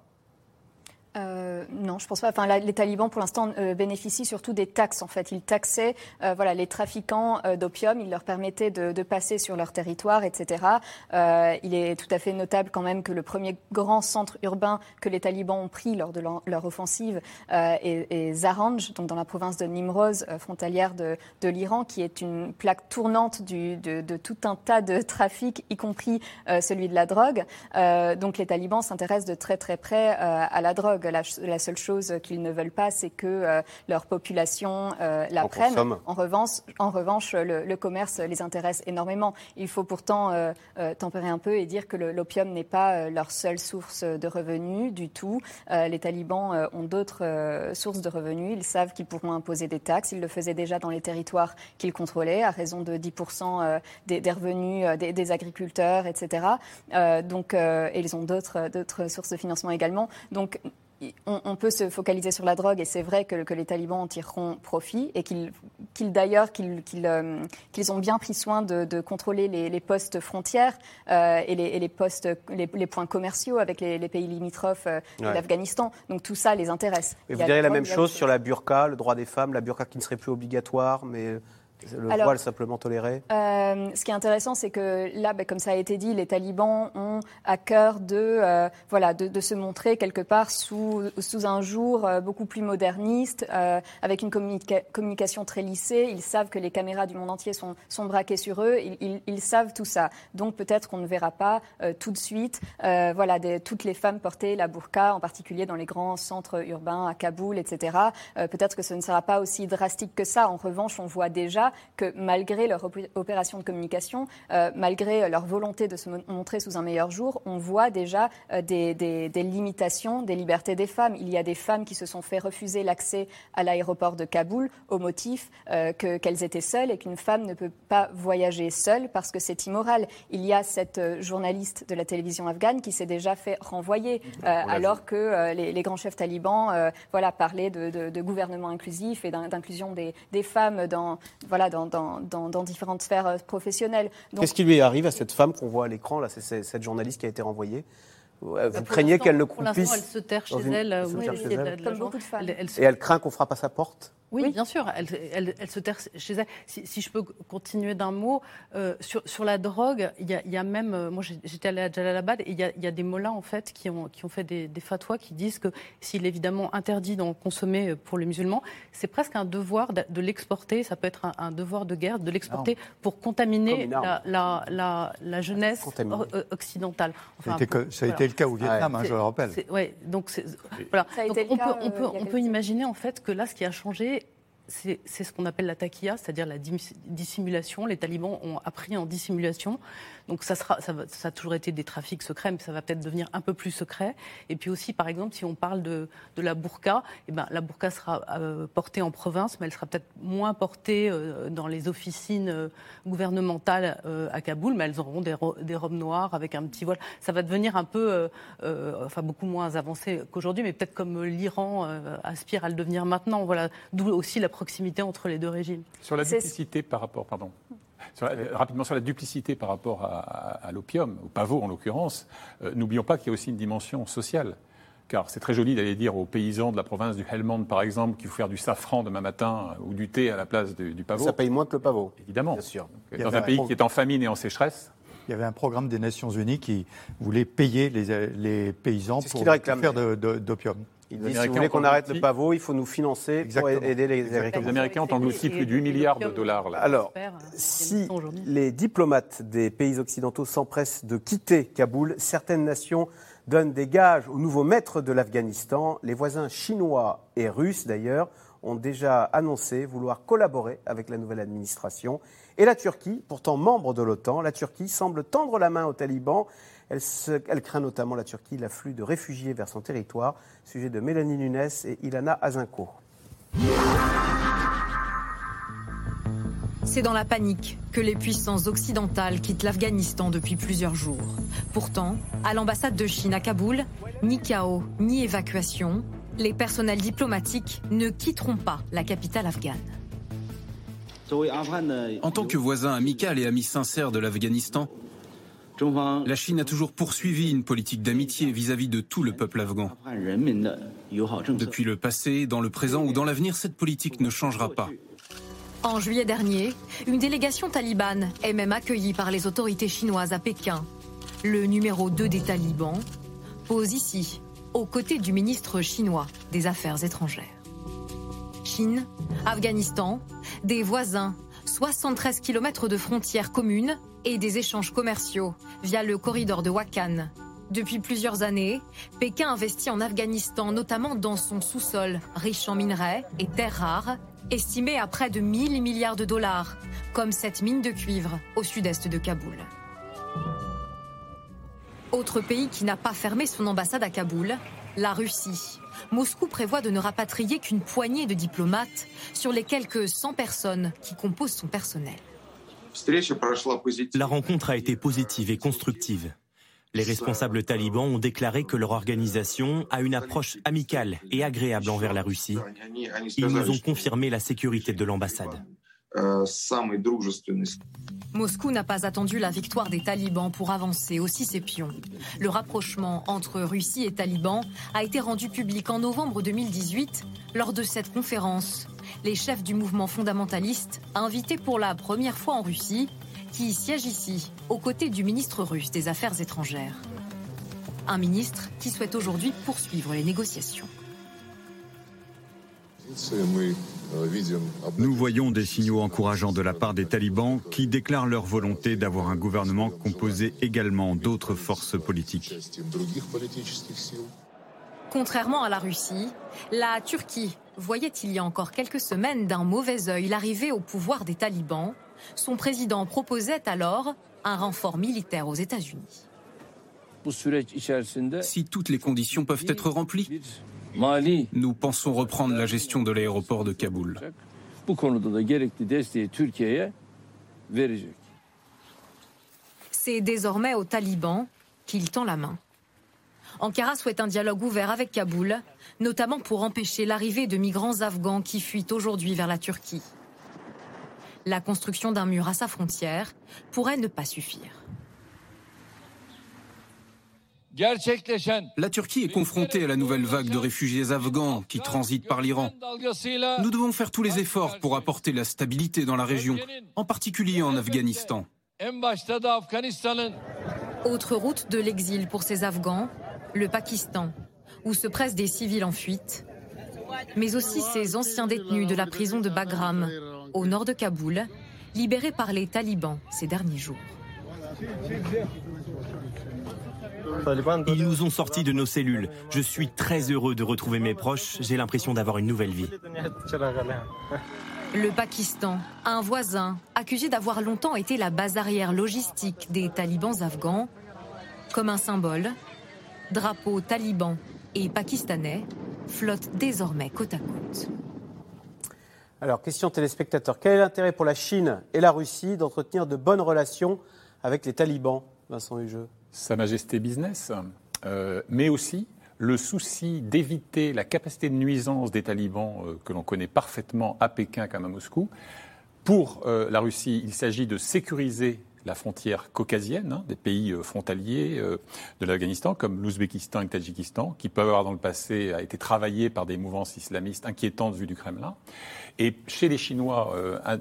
Euh, non, je pense pas. Enfin, la, les talibans, pour l'instant, euh, bénéficient surtout des taxes. En fait, ils taxaient, euh, voilà, les trafiquants euh, d'opium. Ils leur permettaient de, de passer sur leur territoire, et cetera. Euh, il est tout à fait notable quand même que le premier grand centre urbain que les talibans ont pris lors de leur, leur offensive euh, est, est Zaranj, donc dans la province de Nimroz, euh, frontalière de, de l'Iran, qui est une plaque tournante du, de, de tout un tas de trafics, y compris euh, celui de la drogue. Euh, donc, les talibans s'intéressent de très très près euh, à la drogue. La, la seule chose qu'ils ne veulent pas, c'est que euh, leur population euh, la on prenne. Consomme. En revanche, en revanche le, le commerce les intéresse énormément. Il faut pourtant euh, euh, tempérer un peu et dire que le, l'opium n'est pas euh, leur seule source de revenus du tout. Euh, les talibans euh, ont d'autres euh, sources de revenus. Ils savent qu'ils pourront imposer des taxes. Ils le faisaient déjà dans les territoires qu'ils contrôlaient, à raison de dix pour cent euh, des, des revenus euh, des, des agriculteurs, et cetera. Euh, donc, euh, et ils ont d'autres, d'autres sources de financement également. Donc, On, on peut se focaliser sur la drogue et c'est vrai que, que les talibans en tireront profit et qu'ils, qu'ils d'ailleurs qu'ils, qu'ils, euh, qu'ils ont bien pris soin de, de contrôler les, les postes frontières euh, et, les, et les, postes, les, les points commerciaux avec les, les pays limitrophes euh, ouais. de l'Afghanistan. Donc tout ça les intéresse. Et vous diriez la même chose sur la burqa, le droit des femmes, la burqa qui ne serait plus obligatoire mais... Le Alors, voile simplement toléré euh, ce qui est intéressant, c'est que là, ben, comme ça a été dit, les talibans ont à cœur de, euh, voilà, de, de se montrer quelque part sous, sous un jour euh, beaucoup plus moderniste, euh, avec une communica- communication très lissée. Ils savent que les caméras du monde entier sont, sont braquées sur eux. Ils, ils, ils savent tout ça. Donc peut-être qu'on ne verra pas euh, tout de suite euh, voilà, des, toutes les femmes porter la burqa, en particulier dans les grands centres urbains à Kaboul, et cetera. Euh, peut-être que ce ne sera pas aussi drastique que ça. En revanche, on voit déjà que malgré leur opération de communication, euh, malgré leur volonté de se montrer sous un meilleur jour, on voit déjà euh, des, des, des limitations des libertés des femmes. Il y a des femmes qui se sont fait refuser l'accès à l'aéroport de Kaboul au motif euh, que, qu'elles étaient seules et qu'une femme ne peut pas voyager seule parce que c'est immoral. Il y a cette euh, journaliste de la télévision afghane qui s'est déjà fait renvoyer euh, alors que euh, les, les grands chefs talibans euh, voilà, parlaient de, de, de gouvernement inclusif et d'inclusion des, des femmes dans... Voilà, Dans, dans, dans, dans différentes sphères professionnelles. Donc, qu'est-ce qui lui arrive à cette femme qu'on voit à l'écran là, c'est, c'est cette journaliste qui a été renvoyée. Vous bah craignez qu'elle ne croupisse. Elle se terre chez une, elle, elle, oui, oui, chez elle. Comme beaucoup de femmes. Elle, elle se... Et elle craint qu'on frappe à sa porte. Oui, oui, bien sûr. Elle, elle, elle se terre chez elle. Si, si je peux continuer d'un mot, euh, sur, sur la drogue, il y, y a même... Euh, moi, j'étais allée à Jalalabad et il y, y a des mollahs, en fait, qui ont, qui ont fait des, des fatwas qui disent que s'il est évidemment interdit d'en consommer pour les musulmans, c'est presque un devoir de, de l'exporter. Ça peut être un, un devoir de guerre, de l'exporter non. pour contaminer la, la, la, la jeunesse occidentale. Enfin, ça a été, pour, ça a voilà. été le cas au Vietnam, ah ouais. hein, je le rappelle. Oui, donc... C'est, voilà. donc on, cas, peut, on peut, on peut imaginer, en fait, que là, ce qui a changé... C'est, c'est ce qu'on appelle la taqiya, c'est-à-dire la dissimulation. Les talibans ont appris en dissimulation. Donc ça, sera, ça, va, ça a toujours été des trafics secrets, mais ça va peut-être devenir un peu plus secret. Et puis aussi, par exemple, si on parle de, de la burqa, eh ben, la burqa sera euh, portée en province, mais elle sera peut-être moins portée euh, dans les officines euh, gouvernementales euh, à Kaboul, mais elles auront des, ro- des robes noires avec un petit voile. Ça va devenir un peu, euh, euh, enfin beaucoup moins avancé qu'aujourd'hui, mais peut-être comme l'Iran euh, aspire à le devenir maintenant. Voilà, d'où aussi la proximité entre les deux régimes. Sur la duplicité par rapport, pardon, sur la, rapidement sur la duplicité par rapport à, à, à l'opium, au pavot en l'occurrence, euh, n'oublions pas qu'il y a aussi une dimension sociale. Car c'est très joli d'aller dire aux paysans de la province du Helmand, par exemple, qu'il faut faire du safran demain matin ou du thé à la place du, du pavot. Ça paye moins que le pavot. Évidemment. Bien sûr. Donc, dans un pays pro... qui est en famine et en sécheresse. Il y avait un programme des Nations Unies qui voulait payer les, les paysans pour faire de, de, d'opium. Ils disent, si vous voulez qu'on arrête le pavot, il faut nous financer Exactement. pour aider les Exactement. agriculteurs. Les Américains ont englouti plus de huit milliards de dollars. Là. Alors, si les diplomates des pays occidentaux s'empressent de quitter Kaboul, certaines nations donnent des gages aux nouveaux maîtres de l'Afghanistan. Les voisins chinois et russes, d'ailleurs, ont déjà annoncé vouloir collaborer avec la nouvelle administration. Et la Turquie, pourtant membre de l'OTAN, la Turquie semble tendre la main aux talibans. Elle, se, elle craint notamment, la Turquie, l'afflux de réfugiés vers son territoire. Sujet de Mélanie Nunes et Ilana Azinko. C'est dans la panique que les puissances occidentales quittent l'Afghanistan depuis plusieurs jours. Pourtant, à l'ambassade de Chine à Kaboul, ni chaos, ni évacuation, les personnels diplomatiques ne quitteront pas la capitale afghane. En tant que voisin amical et ami sincère de l'Afghanistan, la Chine a toujours poursuivi une politique d'amitié vis-à-vis de tout le peuple afghan. Depuis le passé, dans le présent ou dans l'avenir, cette politique ne changera pas. En juillet dernier, une délégation talibane est même accueillie par les autorités chinoises à Pékin. Le numéro deux des talibans pose ici, aux côtés du ministre chinois des Affaires étrangères. Chine, Afghanistan, des voisins, soixante-treize kilomètres de frontières communes et des échanges commerciaux via le corridor de Wakhan. Depuis plusieurs années, Pékin investit en Afghanistan, notamment dans son sous-sol, riche en minerais et terres rares, estimé à près de mille milliards de dollars, comme cette mine de cuivre au sud-est de Kaboul. Autre pays qui n'a pas fermé son ambassade à Kaboul, la Russie. Moscou prévoit de ne rapatrier qu'une poignée de diplomates sur les quelques cent personnes qui composent son personnel. La rencontre a été positive et constructive. Les responsables talibans ont déclaré que leur organisation a une approche amicale et agréable envers la Russie. Ils nous ont confirmé la sécurité de l'ambassade. Moscou n'a pas attendu la victoire des talibans pour avancer aussi ses pions. Le rapprochement entre Russie et talibans a été rendu public en novembre deux mille dix-huit. Lors de cette conférence, les chefs du mouvement fondamentaliste, invités pour la première fois en Russie, qui siège ici, aux côtés du ministre russe des Affaires étrangères. Un ministre qui souhaite aujourd'hui poursuivre les négociations. Nous voyons des signaux encourageants de la part des talibans qui déclarent leur volonté d'avoir un gouvernement composé également d'autres forces politiques. Contrairement à la Russie, la Turquie voyait il y a encore quelques semaines d'un mauvais œil l'arrivée au pouvoir des talibans. Son président proposait alors un renfort militaire aux États-Unis. Si toutes les conditions peuvent être remplies, nous pensons reprendre la gestion de l'aéroport de Kaboul. C'est désormais aux talibans qu'il tend la main. Ankara souhaite un dialogue ouvert avec Kaboul, notamment pour empêcher l'arrivée de migrants afghans qui fuient aujourd'hui vers la Turquie. La construction d'un mur à sa frontière pourrait ne pas suffire. La Turquie est confrontée à la nouvelle vague de réfugiés afghans qui transitent par l'Iran. Nous devons faire tous les efforts pour apporter la stabilité dans la région, en particulier en Afghanistan. Autre route de l'exil pour ces Afghans, le Pakistan, où se pressent des civils en fuite, mais aussi ces anciens détenus de la prison de Bagram, au nord de Kaboul, libérés par les talibans ces derniers jours. Ils nous ont sortis de nos cellules. Je suis très heureux de retrouver mes proches. J'ai l'impression d'avoir une nouvelle vie. Le Pakistan, un voisin accusé d'avoir longtemps été la base arrière logistique des talibans afghans, comme un symbole, drapeaux talibans et pakistanais flottent désormais côte à côte. Alors, question téléspectateurs, quel est l'intérêt pour la Chine et la Russie d'entretenir de bonnes relations avec les talibans, Vincent Hugeux ? Sa majesté business, euh, mais aussi le souci d'éviter la capacité de nuisance des talibans euh, que l'on connaît parfaitement à Pékin comme à Moscou. Pour euh, la Russie, il s'agit de sécuriser la frontière caucasienne, hein, des pays euh, frontaliers euh, de l'Afghanistan, comme l'Ouzbékistan et le Tadjikistan, qui peuvent avoir dans le passé a été travaillés par des mouvances islamistes inquiétantes vues du Kremlin. Et chez les Chinois, euh, un,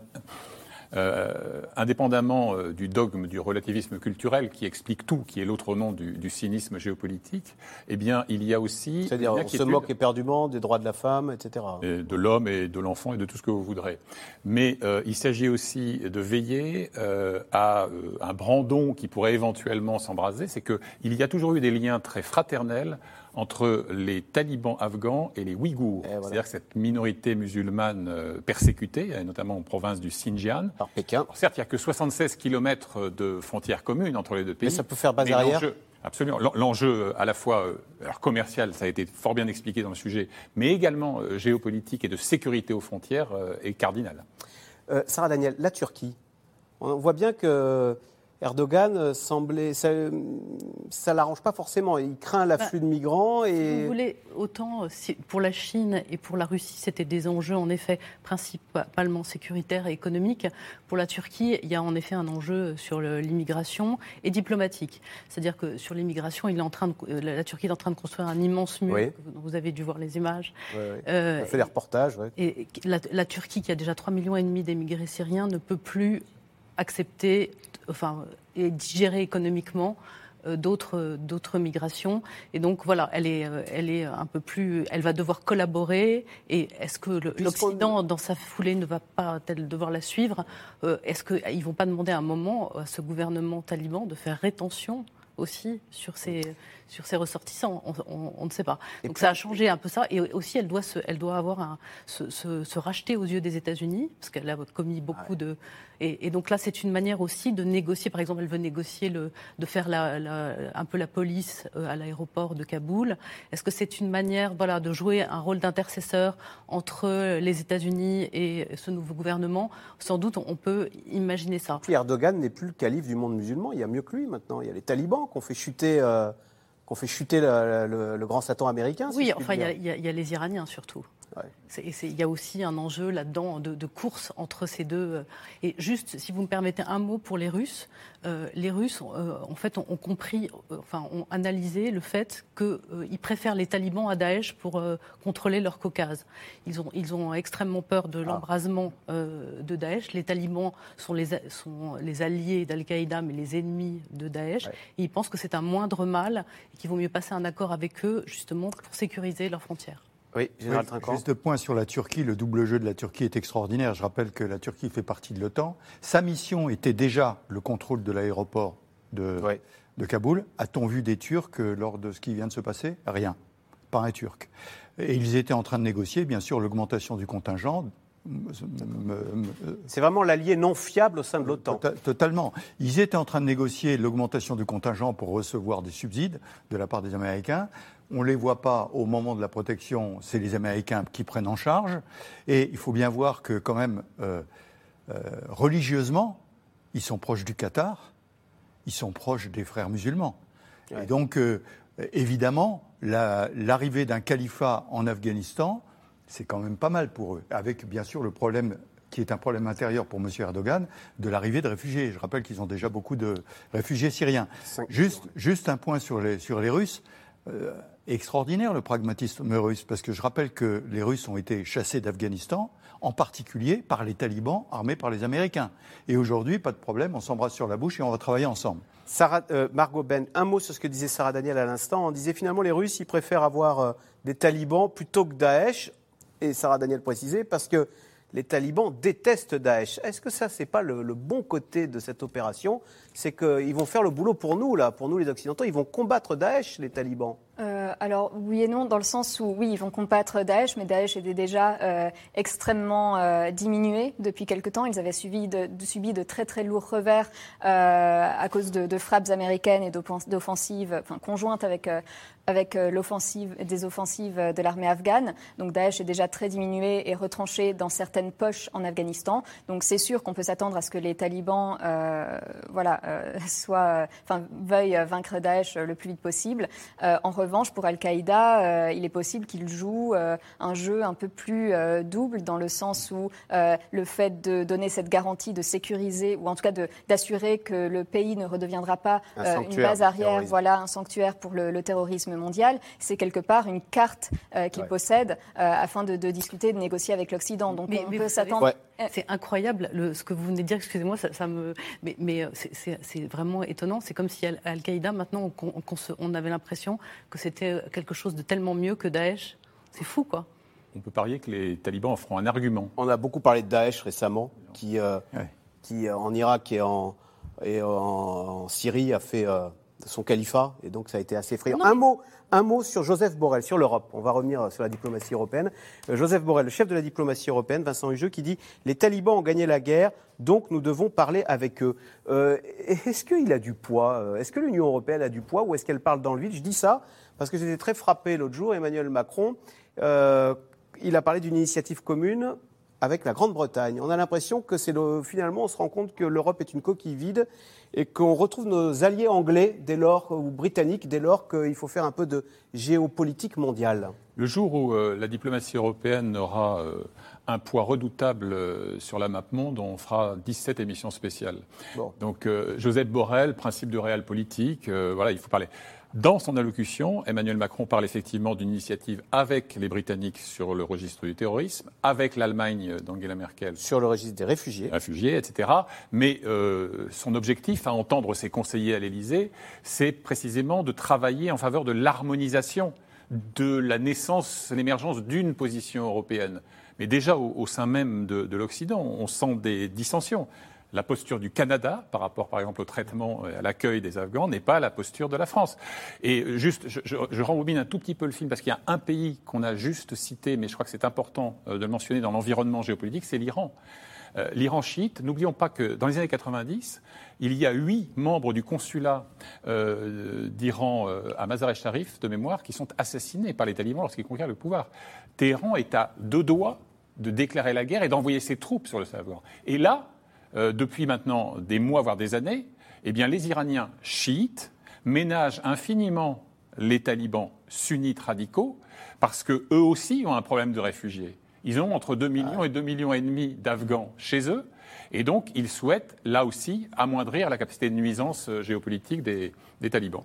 euh, indépendamment euh, du dogme du relativisme culturel qui explique tout, qui est l'autre nom du, du cynisme géopolitique, eh bien, il y a aussi... C'est-à-dire, on se moque éperdument des droits de la femme, et cetera. Et de l'homme et de l'enfant et de tout ce que vous voudrez. Mais euh, il s'agit aussi de veiller euh, à euh, un brandon qui pourrait éventuellement s'embraser. C'est qu'il y a toujours eu des liens très fraternels entre les talibans afghans et les Ouïghours. Voilà. C'est-à-dire que cette minorité musulmane persécutée, notamment en province du Xinjiang. Par Pékin. Alors certes, il n'y a que soixante-seize kilomètres de frontières communes entre les deux pays. Mais ça peut faire base arrière. Absolument. L'enjeu à la fois alors commercial, ça a été fort bien expliqué dans le sujet, mais également géopolitique et de sécurité aux frontières est cardinal. Euh, Sarah Daniel, la Turquie, on voit bien que Erdogan semblait, ça ne l'arrange pas forcément, il craint l'afflux ben, de migrants. Et... Si vous voulez, autant pour la Chine et pour la Russie, c'était des enjeux en effet principalement sécuritaires et économiques. Pour la Turquie, il y a en effet un enjeu sur l'immigration et diplomatique. C'est-à-dire que sur l'immigration, il est en train de, la Turquie est en train de construire un immense mur, oui. Vous avez dû voir les images. Oui, oui. Euh, On a fait des reportages. Ouais. Et la, la Turquie, qui a déjà trois millions et demi d'émigrés syriens, ne peut plus accepter... Enfin, et digérer économiquement euh, d'autres, euh, d'autres migrations. Et donc, voilà, elle est, euh, elle est un peu plus... Elle va devoir collaborer. Et est-ce que le, l'Occident, dans sa foulée, ne va pas-t-elle devoir la suivre ? euh, Est-ce qu'ils ne vont pas demander à un moment à ce gouvernement taliban de faire rétention aussi sur ses, sur ses ressortissants, on, on, on ne sait pas. Donc ça a changé un peu ça. Et aussi, elle doit se, elle doit avoir un, se, se, se racheter aux yeux des États-Unis, parce qu'elle a commis beaucoup ah ouais. de... Et, et donc là, c'est une manière aussi de négocier. Par exemple, elle veut négocier, le, de faire la, la, un peu la police à l'aéroport de Kaboul. Est-ce que c'est une manière voilà, de jouer un rôle d'intercesseur entre les États-Unis et ce nouveau gouvernement ? Sans doute, on peut imaginer ça. Puis Erdogan n'est plus le calife du monde musulman. Il y a mieux que lui maintenant. Il y a les talibans. Qu'on fait chuter, euh, qu'on fait chuter le, le, le grand Satan américain. Oui, enfin, il y, y, y a les Iraniens surtout. Ouais. C'est, et c'est, y a aussi un enjeu là-dedans de, de course entre ces deux. Et juste, si vous me permettez un mot pour les Russes, euh, les Russes, euh, en fait, ont, ont compris, euh, enfin, ont analysé le fait qu'ils euh, préfèrent les talibans à Daesh pour euh, contrôler leur Caucase. Ils ont, ils ont extrêmement peur de l'embrasement euh, de Daesh. Les talibans sont les, sont les alliés d'Al-Qaïda, mais les ennemis de Daesh. Ouais. Et ils pensent que c'est un moindre mal et qu'il vaut mieux passer un accord avec eux, justement, pour sécuriser leurs frontières. Oui, Général Trinquand. Juste deux points sur la Turquie. Le double jeu de la Turquie est extraordinaire. Je rappelle que la Turquie fait partie de l'OTAN. Sa mission était déjà le contrôle de l'aéroport de, oui. de Kaboul. A-t-on vu des Turcs lors de ce qui vient de se passer ? Rien. Pas un Turc. Et ils étaient en train de négocier, bien sûr, l'augmentation du contingent. C'est vraiment l'allié non fiable au sein de l'OTAN. Totalement. Ils étaient en train de négocier l'augmentation du contingent pour recevoir des subsides de la part des Américains. On ne les voit pas au moment de la protection, c'est les Américains qui prennent en charge. Et il faut bien voir que quand même, euh, euh, religieusement, ils sont proches du Qatar, ils sont proches des frères musulmans. Ouais. Et donc, euh, évidemment, la, l'arrivée d'un califat en Afghanistan, c'est quand même pas mal pour eux, avec bien sûr le problème qui est un problème intérieur pour M. Erdogan, de l'arrivée de réfugiés. Je rappelle qu'ils ont déjà beaucoup de réfugiés syriens. Juste, juste un point sur les, sur les Russes. Euh, extraordinaire le pragmatisme russe, parce que je rappelle que les Russes ont été chassés d'Afghanistan, en particulier par les talibans armés par les Américains. Et aujourd'hui, pas de problème, on s'embrasse sur la bouche et on va travailler ensemble. Sarah, euh, Margaux Benn, un mot sur ce que disait Sarah Daniel à l'instant. On disait finalement les Russes, ils préfèrent avoir euh, des talibans plutôt que Daesh. Et Sarah Daniel précisait, parce que les talibans détestent Daesh. Est-ce que ça, c'est pas le, le bon côté de cette opération ? C'est qu'ils vont faire le boulot pour nous, là, pour nous les Occidentaux. Ils vont combattre Daesh, les talibans. Euh, alors oui et non, dans le sens où oui, ils vont combattre Daesh, mais Daesh était déjà euh, extrêmement euh, diminué depuis quelque temps. Ils avaient subi de, de, subi de très très lourds revers euh, à cause de, de frappes américaines et d'offensives enfin, conjointes avec, euh, avec euh, l'offensive, des offensives de l'armée afghane. Donc Daesh est déjà très diminué et retranché dans certaines poches en Afghanistan. Donc c'est sûr qu'on peut s'attendre à ce que les talibans euh, voilà, euh, soient, enfin, veuillent vaincre Daesh le plus vite possible. Euh, en En revanche, pour Al-Qaïda, euh, il est possible qu'il joue euh, un jeu un peu plus euh, double, dans le sens où euh, le fait de donner cette garantie de sécuriser, ou en tout cas de, d'assurer que le pays ne redeviendra pas euh, un une base arrière, voilà, un sanctuaire pour le, le terrorisme mondial, c'est quelque part une carte euh, qu'il ouais. possède euh, afin de, de discuter, de négocier avec l'Occident. Donc mais, on mais peut s'attendre... Savez, ouais. C'est incroyable le, ce que vous venez de dire, excusez-moi, ça, ça me... Mais, mais c'est, c'est, c'est vraiment étonnant, c'est comme si Al-Qaïda, maintenant, on, on, on, se, on avait l'impression... que que c'était quelque chose de tellement mieux que Daesh. C'est fou, quoi. On peut parier que les talibans en feront un argument. On a beaucoup parlé de Daesh récemment, qui, euh, ouais. qui en Irak et en, et en, en Syrie a fait euh, de son califat, et donc ça a été assez effrayant. Non, un mais... mot, un mot sur Joseph Borrell, sur l'Europe. On va revenir sur la diplomatie européenne. Euh, Joseph Borrell, le chef de la diplomatie européenne, Vincent Hugeux, qui dit « Les talibans ont gagné la guerre, donc nous devons parler avec eux euh, ». Est-ce qu'il a du poids ? Est-ce que l'Union européenne a du poids, ou est-ce qu'elle parle dans le vide ? Je dis ça parce que j'étais très frappé l'autre jour, Emmanuel Macron, euh, il a parlé d'une initiative commune avec la Grande-Bretagne. On a l'impression que c'est le, finalement, on se rend compte que l'Europe est une coquille vide et qu'on retrouve nos alliés anglais dès lors, ou britanniques dès lors qu'il faut faire un peu de géopolitique mondiale. Le jour où euh, la diplomatie européenne aura euh, un poids redoutable euh, sur la map monde, on fera dix-sept émissions spéciales. Bon. Donc euh, Joseph Borrell, principe de réel politique, euh, voilà, il faut parler. Dans son allocution, Emmanuel Macron parle effectivement d'une initiative avec les Britanniques sur le registre du terrorisme, avec l'Allemagne d'Angela Merkel sur le registre des réfugiés, réfugiés, et cetera. Mais euh, son objectif, à entendre ses conseillers à l'Élysée, c'est précisément de travailler en faveur de l'harmonisation, de la naissance, l'émergence d'une position européenne. Mais déjà au, au sein même de, de l'Occident, on sent des dissensions. La posture du Canada, par rapport par exemple au traitement et à l'accueil des Afghans, n'est pas la posture de la France. Et juste, je, je, je rembobine un tout petit peu le film, parce qu'il y a un pays qu'on a juste cité, mais je crois que c'est important de le mentionner dans l'environnement géopolitique, c'est l'Iran. Euh, L'Iran chiite, n'oublions pas que dans les années quatre-vingt-dix, il y a huit membres du consulat euh, d'Iran euh, à Mazar-e-Sharif, de mémoire, qui sont assassinés par les talibans lorsqu'ils conquièrent le pouvoir. Téhéran est à deux doigts de déclarer la guerre et d'envoyer ses troupes sur le sol afghan. Et là, Euh, depuis maintenant des mois, voire des années, eh bien, les Iraniens chiites ménagent infiniment les talibans sunnites radicaux parce qu'eux aussi ont un problème de réfugiés. Ils ont entre deux millions et deux millions et demi d'Afghans chez eux. Et donc, ils souhaitent, là aussi, amoindrir la capacité de nuisance géopolitique des, des talibans.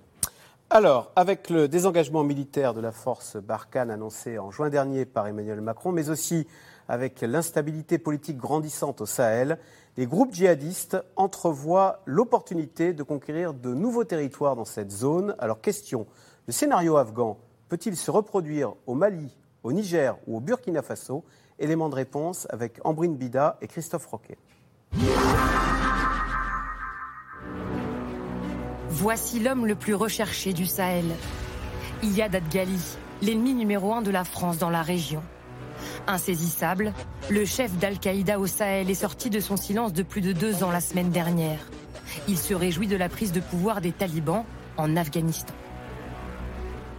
Alors, avec le désengagement militaire de la force Barkhane annoncé en juin dernier par Emmanuel Macron, mais aussi avec l'instabilité politique grandissante au Sahel, les groupes djihadistes entrevoient l'opportunité de conquérir de nouveaux territoires dans cette zone. Alors question, le scénario afghan peut-il se reproduire au Mali, au Niger ou au Burkina Faso ? Élément de réponse avec Ambrine Bida et Christophe Roquet. Voici l'homme le plus recherché du Sahel. Iyad Ag Ghaly, l'ennemi numéro un de la France dans la région. Insaisissable, le chef d'Al-Qaïda au Sahel est sorti de son silence de plus de deux ans la semaine dernière. Il se réjouit de la prise de pouvoir des talibans en Afghanistan.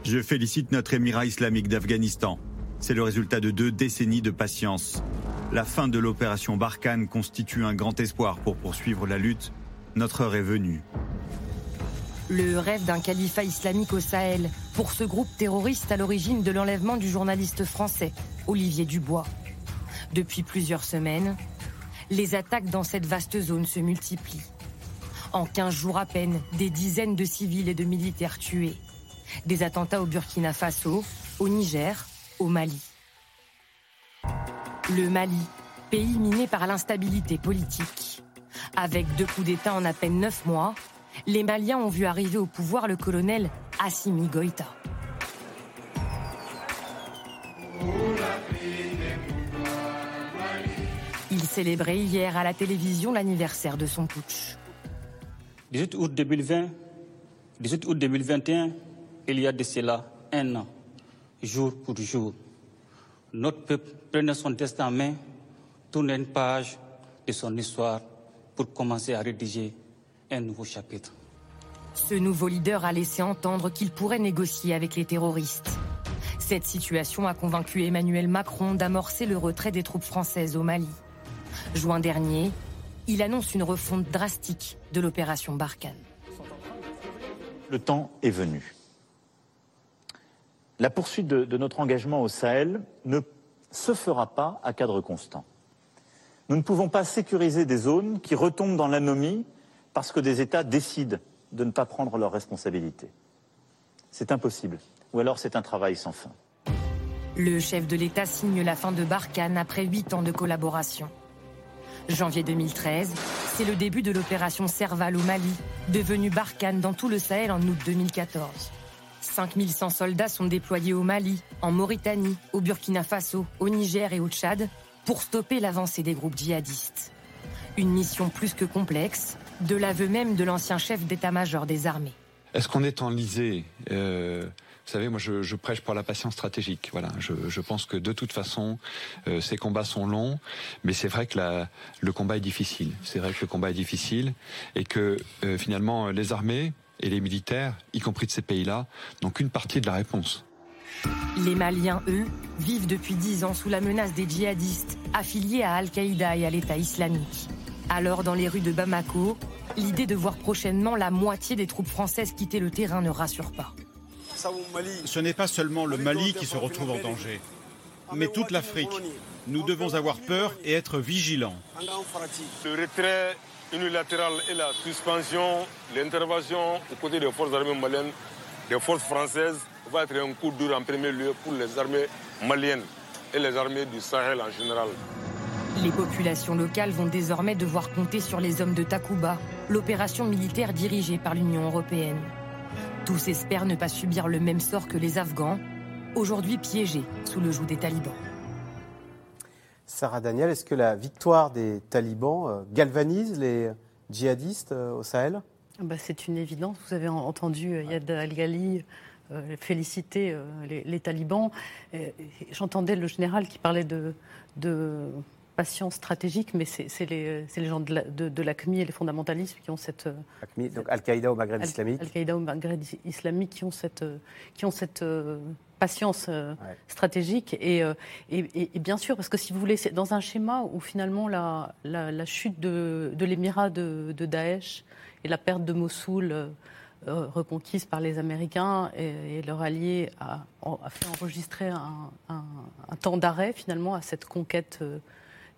Je félicite notre émirat islamique d'Afghanistan. C'est le résultat de deux décennies de patience. La fin de l'opération Barkhane constitue un grand espoir pour poursuivre la lutte. Notre heure est venue. Le rêve d'un califat islamique au Sahel pour ce groupe terroriste à l'origine de l'enlèvement du journaliste français Olivier Dubois. Depuis plusieurs semaines, les attaques dans cette vaste zone se multiplient. En quinze jours à peine, des dizaines de civils et de militaires tués. Des attentats au Burkina Faso, au Niger, au Mali. Le Mali, pays miné par l'instabilité politique. Avec deux coups d'État en à peine neuf mois, les Maliens ont vu arriver au pouvoir le colonel Assimi Goïta. Il célébrait hier à la télévision l'anniversaire de son putsch. dix-huit août deux mille vingt, dix-huit août deux mille vingt et un, il y a de cela un an, jour pour jour. Notre peuple prenait son destin en main, tournait une page de son histoire pour commencer à rédiger un nouveau chapitre. Ce nouveau leader a laissé entendre qu'il pourrait négocier avec les terroristes. Cette situation a convaincu Emmanuel Macron d'amorcer le retrait des troupes françaises au Mali. Juin dernier, il annonce une refonte drastique de l'opération Barkhane. Le temps est venu. La poursuite de, de notre engagement au Sahel ne se fera pas à cadre constant. Nous ne pouvons pas sécuriser des zones qui retombent dans l'anomie parce que des États décident de ne pas prendre leurs responsabilités. C'est impossible. Ou alors c'est un travail sans fin. Le chef de l'État signe la fin de Barkhane après huit ans de collaboration. janvier deux mille treize, c'est le début de l'opération Serval au Mali, devenue Barkhane dans tout le Sahel en août deux mille quatorze. cinq mille cent soldats sont déployés au Mali, en Mauritanie, au Burkina Faso, au Niger et au Tchad pour stopper l'avancée des groupes djihadistes. Une mission plus que complexe, de l'aveu même de l'ancien chef d'état-major des armées. Est-ce qu'on est enlisé ? euh, Vous savez, moi, je, je prêche pour la patience stratégique. Voilà, je, je pense que de toute façon, euh, ces combats sont longs, mais c'est vrai que la, le combat est difficile. C'est vrai que le combat est difficile et que euh, finalement, les armées et les militaires, y compris de ces pays-là, n'ont qu'une partie de la réponse. Les Maliens, eux, vivent depuis dix ans sous la menace des djihadistes affiliés à Al-Qaïda et à l'État islamique. Alors, dans les rues de Bamako, l'idée de voir prochainement la moitié des troupes françaises quitter le terrain ne rassure pas. Ce n'est pas seulement le Mali qui se retrouve en danger, mais toute l'Afrique. Nous devons avoir peur et être vigilants. Le retrait unilatéral et la suspension, l'intervention aux côtés des forces armées maliennes, des forces françaises, va être un coup dur en premier lieu pour les armées maliennes et les armées du Sahel en général. Les populations locales vont désormais devoir compter sur les hommes de Takouba, l'opération militaire dirigée par l'Union européenne. Tous espèrent ne pas subir le même sort que les Afghans, aujourd'hui piégés sous le joug des talibans. Sarah Daniel, est-ce que la victoire des talibans galvanise les djihadistes au Sahel ? Bah, c'est une évidence. Vous avez entendu Iyad Ag Ghaly euh, féliciter euh, les, les talibans. Et, et j'entendais le général qui parlait de... de... patience stratégique, mais c'est, c'est, les, c'est les gens de, la, de, de l'ACMI et les fondamentalistes qui ont cette... ACMI, donc Al-Qaïda au Maghreb Al- islamique. Al-Qaïda au Maghreb islamique qui ont cette, qui ont cette euh, patience euh, ouais. stratégique. Et, euh, et, et, et bien sûr, parce que si vous voulez, c'est dans un schéma où finalement la, la, la chute de, de l'émirat de, de Daesh et la perte de Mossoul euh, reconquise par les Américains et, et leurs alliés a, a fait enregistrer un, un, un temps d'arrêt finalement à cette conquête euh,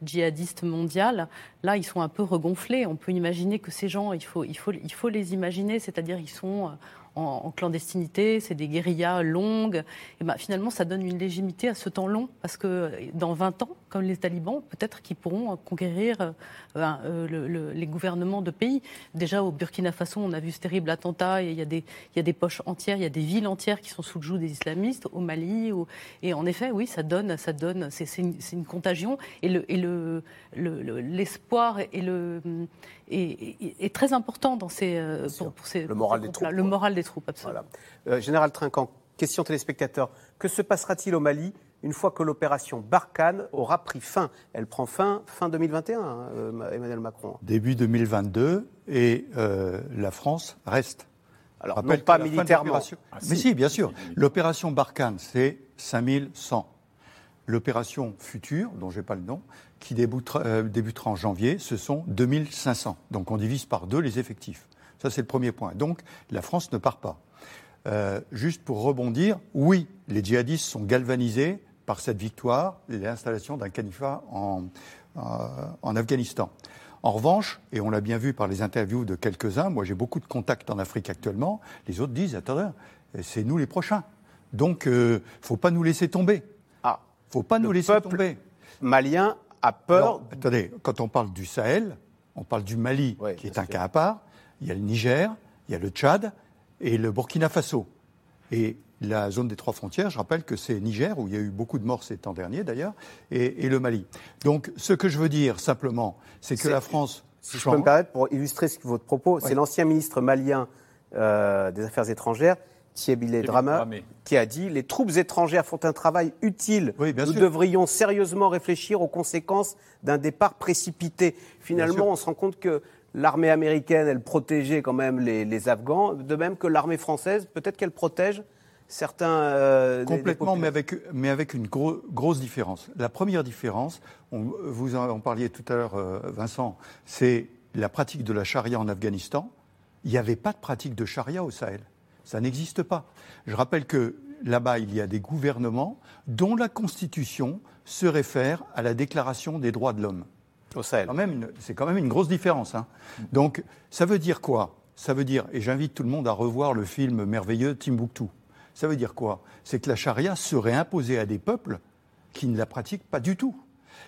djihadistes mondiales, là, ils sont un peu regonflés. On peut imaginer que ces gens, il faut, il faut, il faut les imaginer, c'est-à-dire ils sont en, en clandestinité, c'est des guérillas longues. Et ben, finalement, ça donne une légitimité à ce temps long, parce que dans vingt ans, comme les talibans, peut-être qu'ils pourront conquérir ben, le, le, les gouvernements de pays. Déjà, au Burkina Faso, on a vu ce terrible attentat, il y a des, il y a des poches entières, il y a des villes entières qui sont sous le joug des islamistes, au Mali. Au... Et en effet, oui, ça donne, ça donne c'est, c'est, une, c'est une contagion. Et le, et le Le, le, l'espoir est, le, est, est, est très important dans ces, pour, pour ces le moral pour ces des troupes. Là. Le moral des troupes, absolument. Voilà. Euh, Général Trinquand, question téléspectateur. Que se passera-t-il au Mali une fois que l'opération Barkhane aura pris fin ? Elle prend fin fin deux mille vingt et un, euh, Emmanuel Macron. Début deux mille vingt-deux, et euh, la France reste. Alors, non pas militairement. Ah, si. Mais si, bien sûr. L'opération Barkhane, c'est cinq mille cent. L'opération future, dont je n'ai pas le nom, qui débutera, euh, débutera en janvier, ce sont deux mille cinq cents. Donc on divise par deux les effectifs. Ça, c'est le premier point. Donc la France ne part pas. Euh, juste pour rebondir, oui, les djihadistes sont galvanisés par cette victoire, l'installation d'un califat en, en, en Afghanistan. En revanche, et on l'a bien vu par les interviews de quelques-uns, moi j'ai beaucoup de contacts en Afrique actuellement, les autres disent « attendez, c'est nous les prochains ». Donc il euh, ne faut pas nous laisser tomber. Il ne faut pas nous laisser tomber. Le malien a peur... Non, attendez, quand on parle du Sahel, on parle du Mali, oui, qui est un sûr. cas à part. Il y a le Niger, il y a le Tchad et le Burkina Faso. Et la zone des trois frontières, je rappelle que c'est Niger, où il y a eu beaucoup de morts ces temps derniers d'ailleurs, et, et le Mali. Donc ce que je veux dire simplement, c'est que c'est, la France... Si change. Je peux me permettre, pour illustrer ce, votre propos, oui. c'est l'ancien ministre malien euh, des Affaires étrangères, Tiébilé Dramé, qui a dit « Les troupes étrangères font un travail utile. Oui, Nous sûr. devrions sérieusement réfléchir aux conséquences d'un départ précipité. » Finalement, on se rend compte que l'armée américaine, elle protégeait quand même les, les Afghans, de même que l'armée française, peut-être qu'elle protège certains... Euh, Complètement, des, des mais, avec, mais avec une gros, grosse différence. La première différence, on, vous en parliez tout à l'heure, euh, Vincent, c'est la pratique de la charia en Afghanistan. Il n'y avait pas de pratique de charia au Sahel. Ça n'existe pas. Je rappelle que là-bas, il y a des gouvernements dont la Constitution se réfère à la Déclaration des droits de l'homme. Au Sahel. Quand même une, c'est quand même une grosse différence. Hein. Donc, ça veut dire quoi ? Ça veut dire, et j'invite tout le monde à revoir le film merveilleux Timbuktu. Ça veut dire quoi ? C'est que la charia serait imposée à des peuples qui ne la pratiquent pas du tout.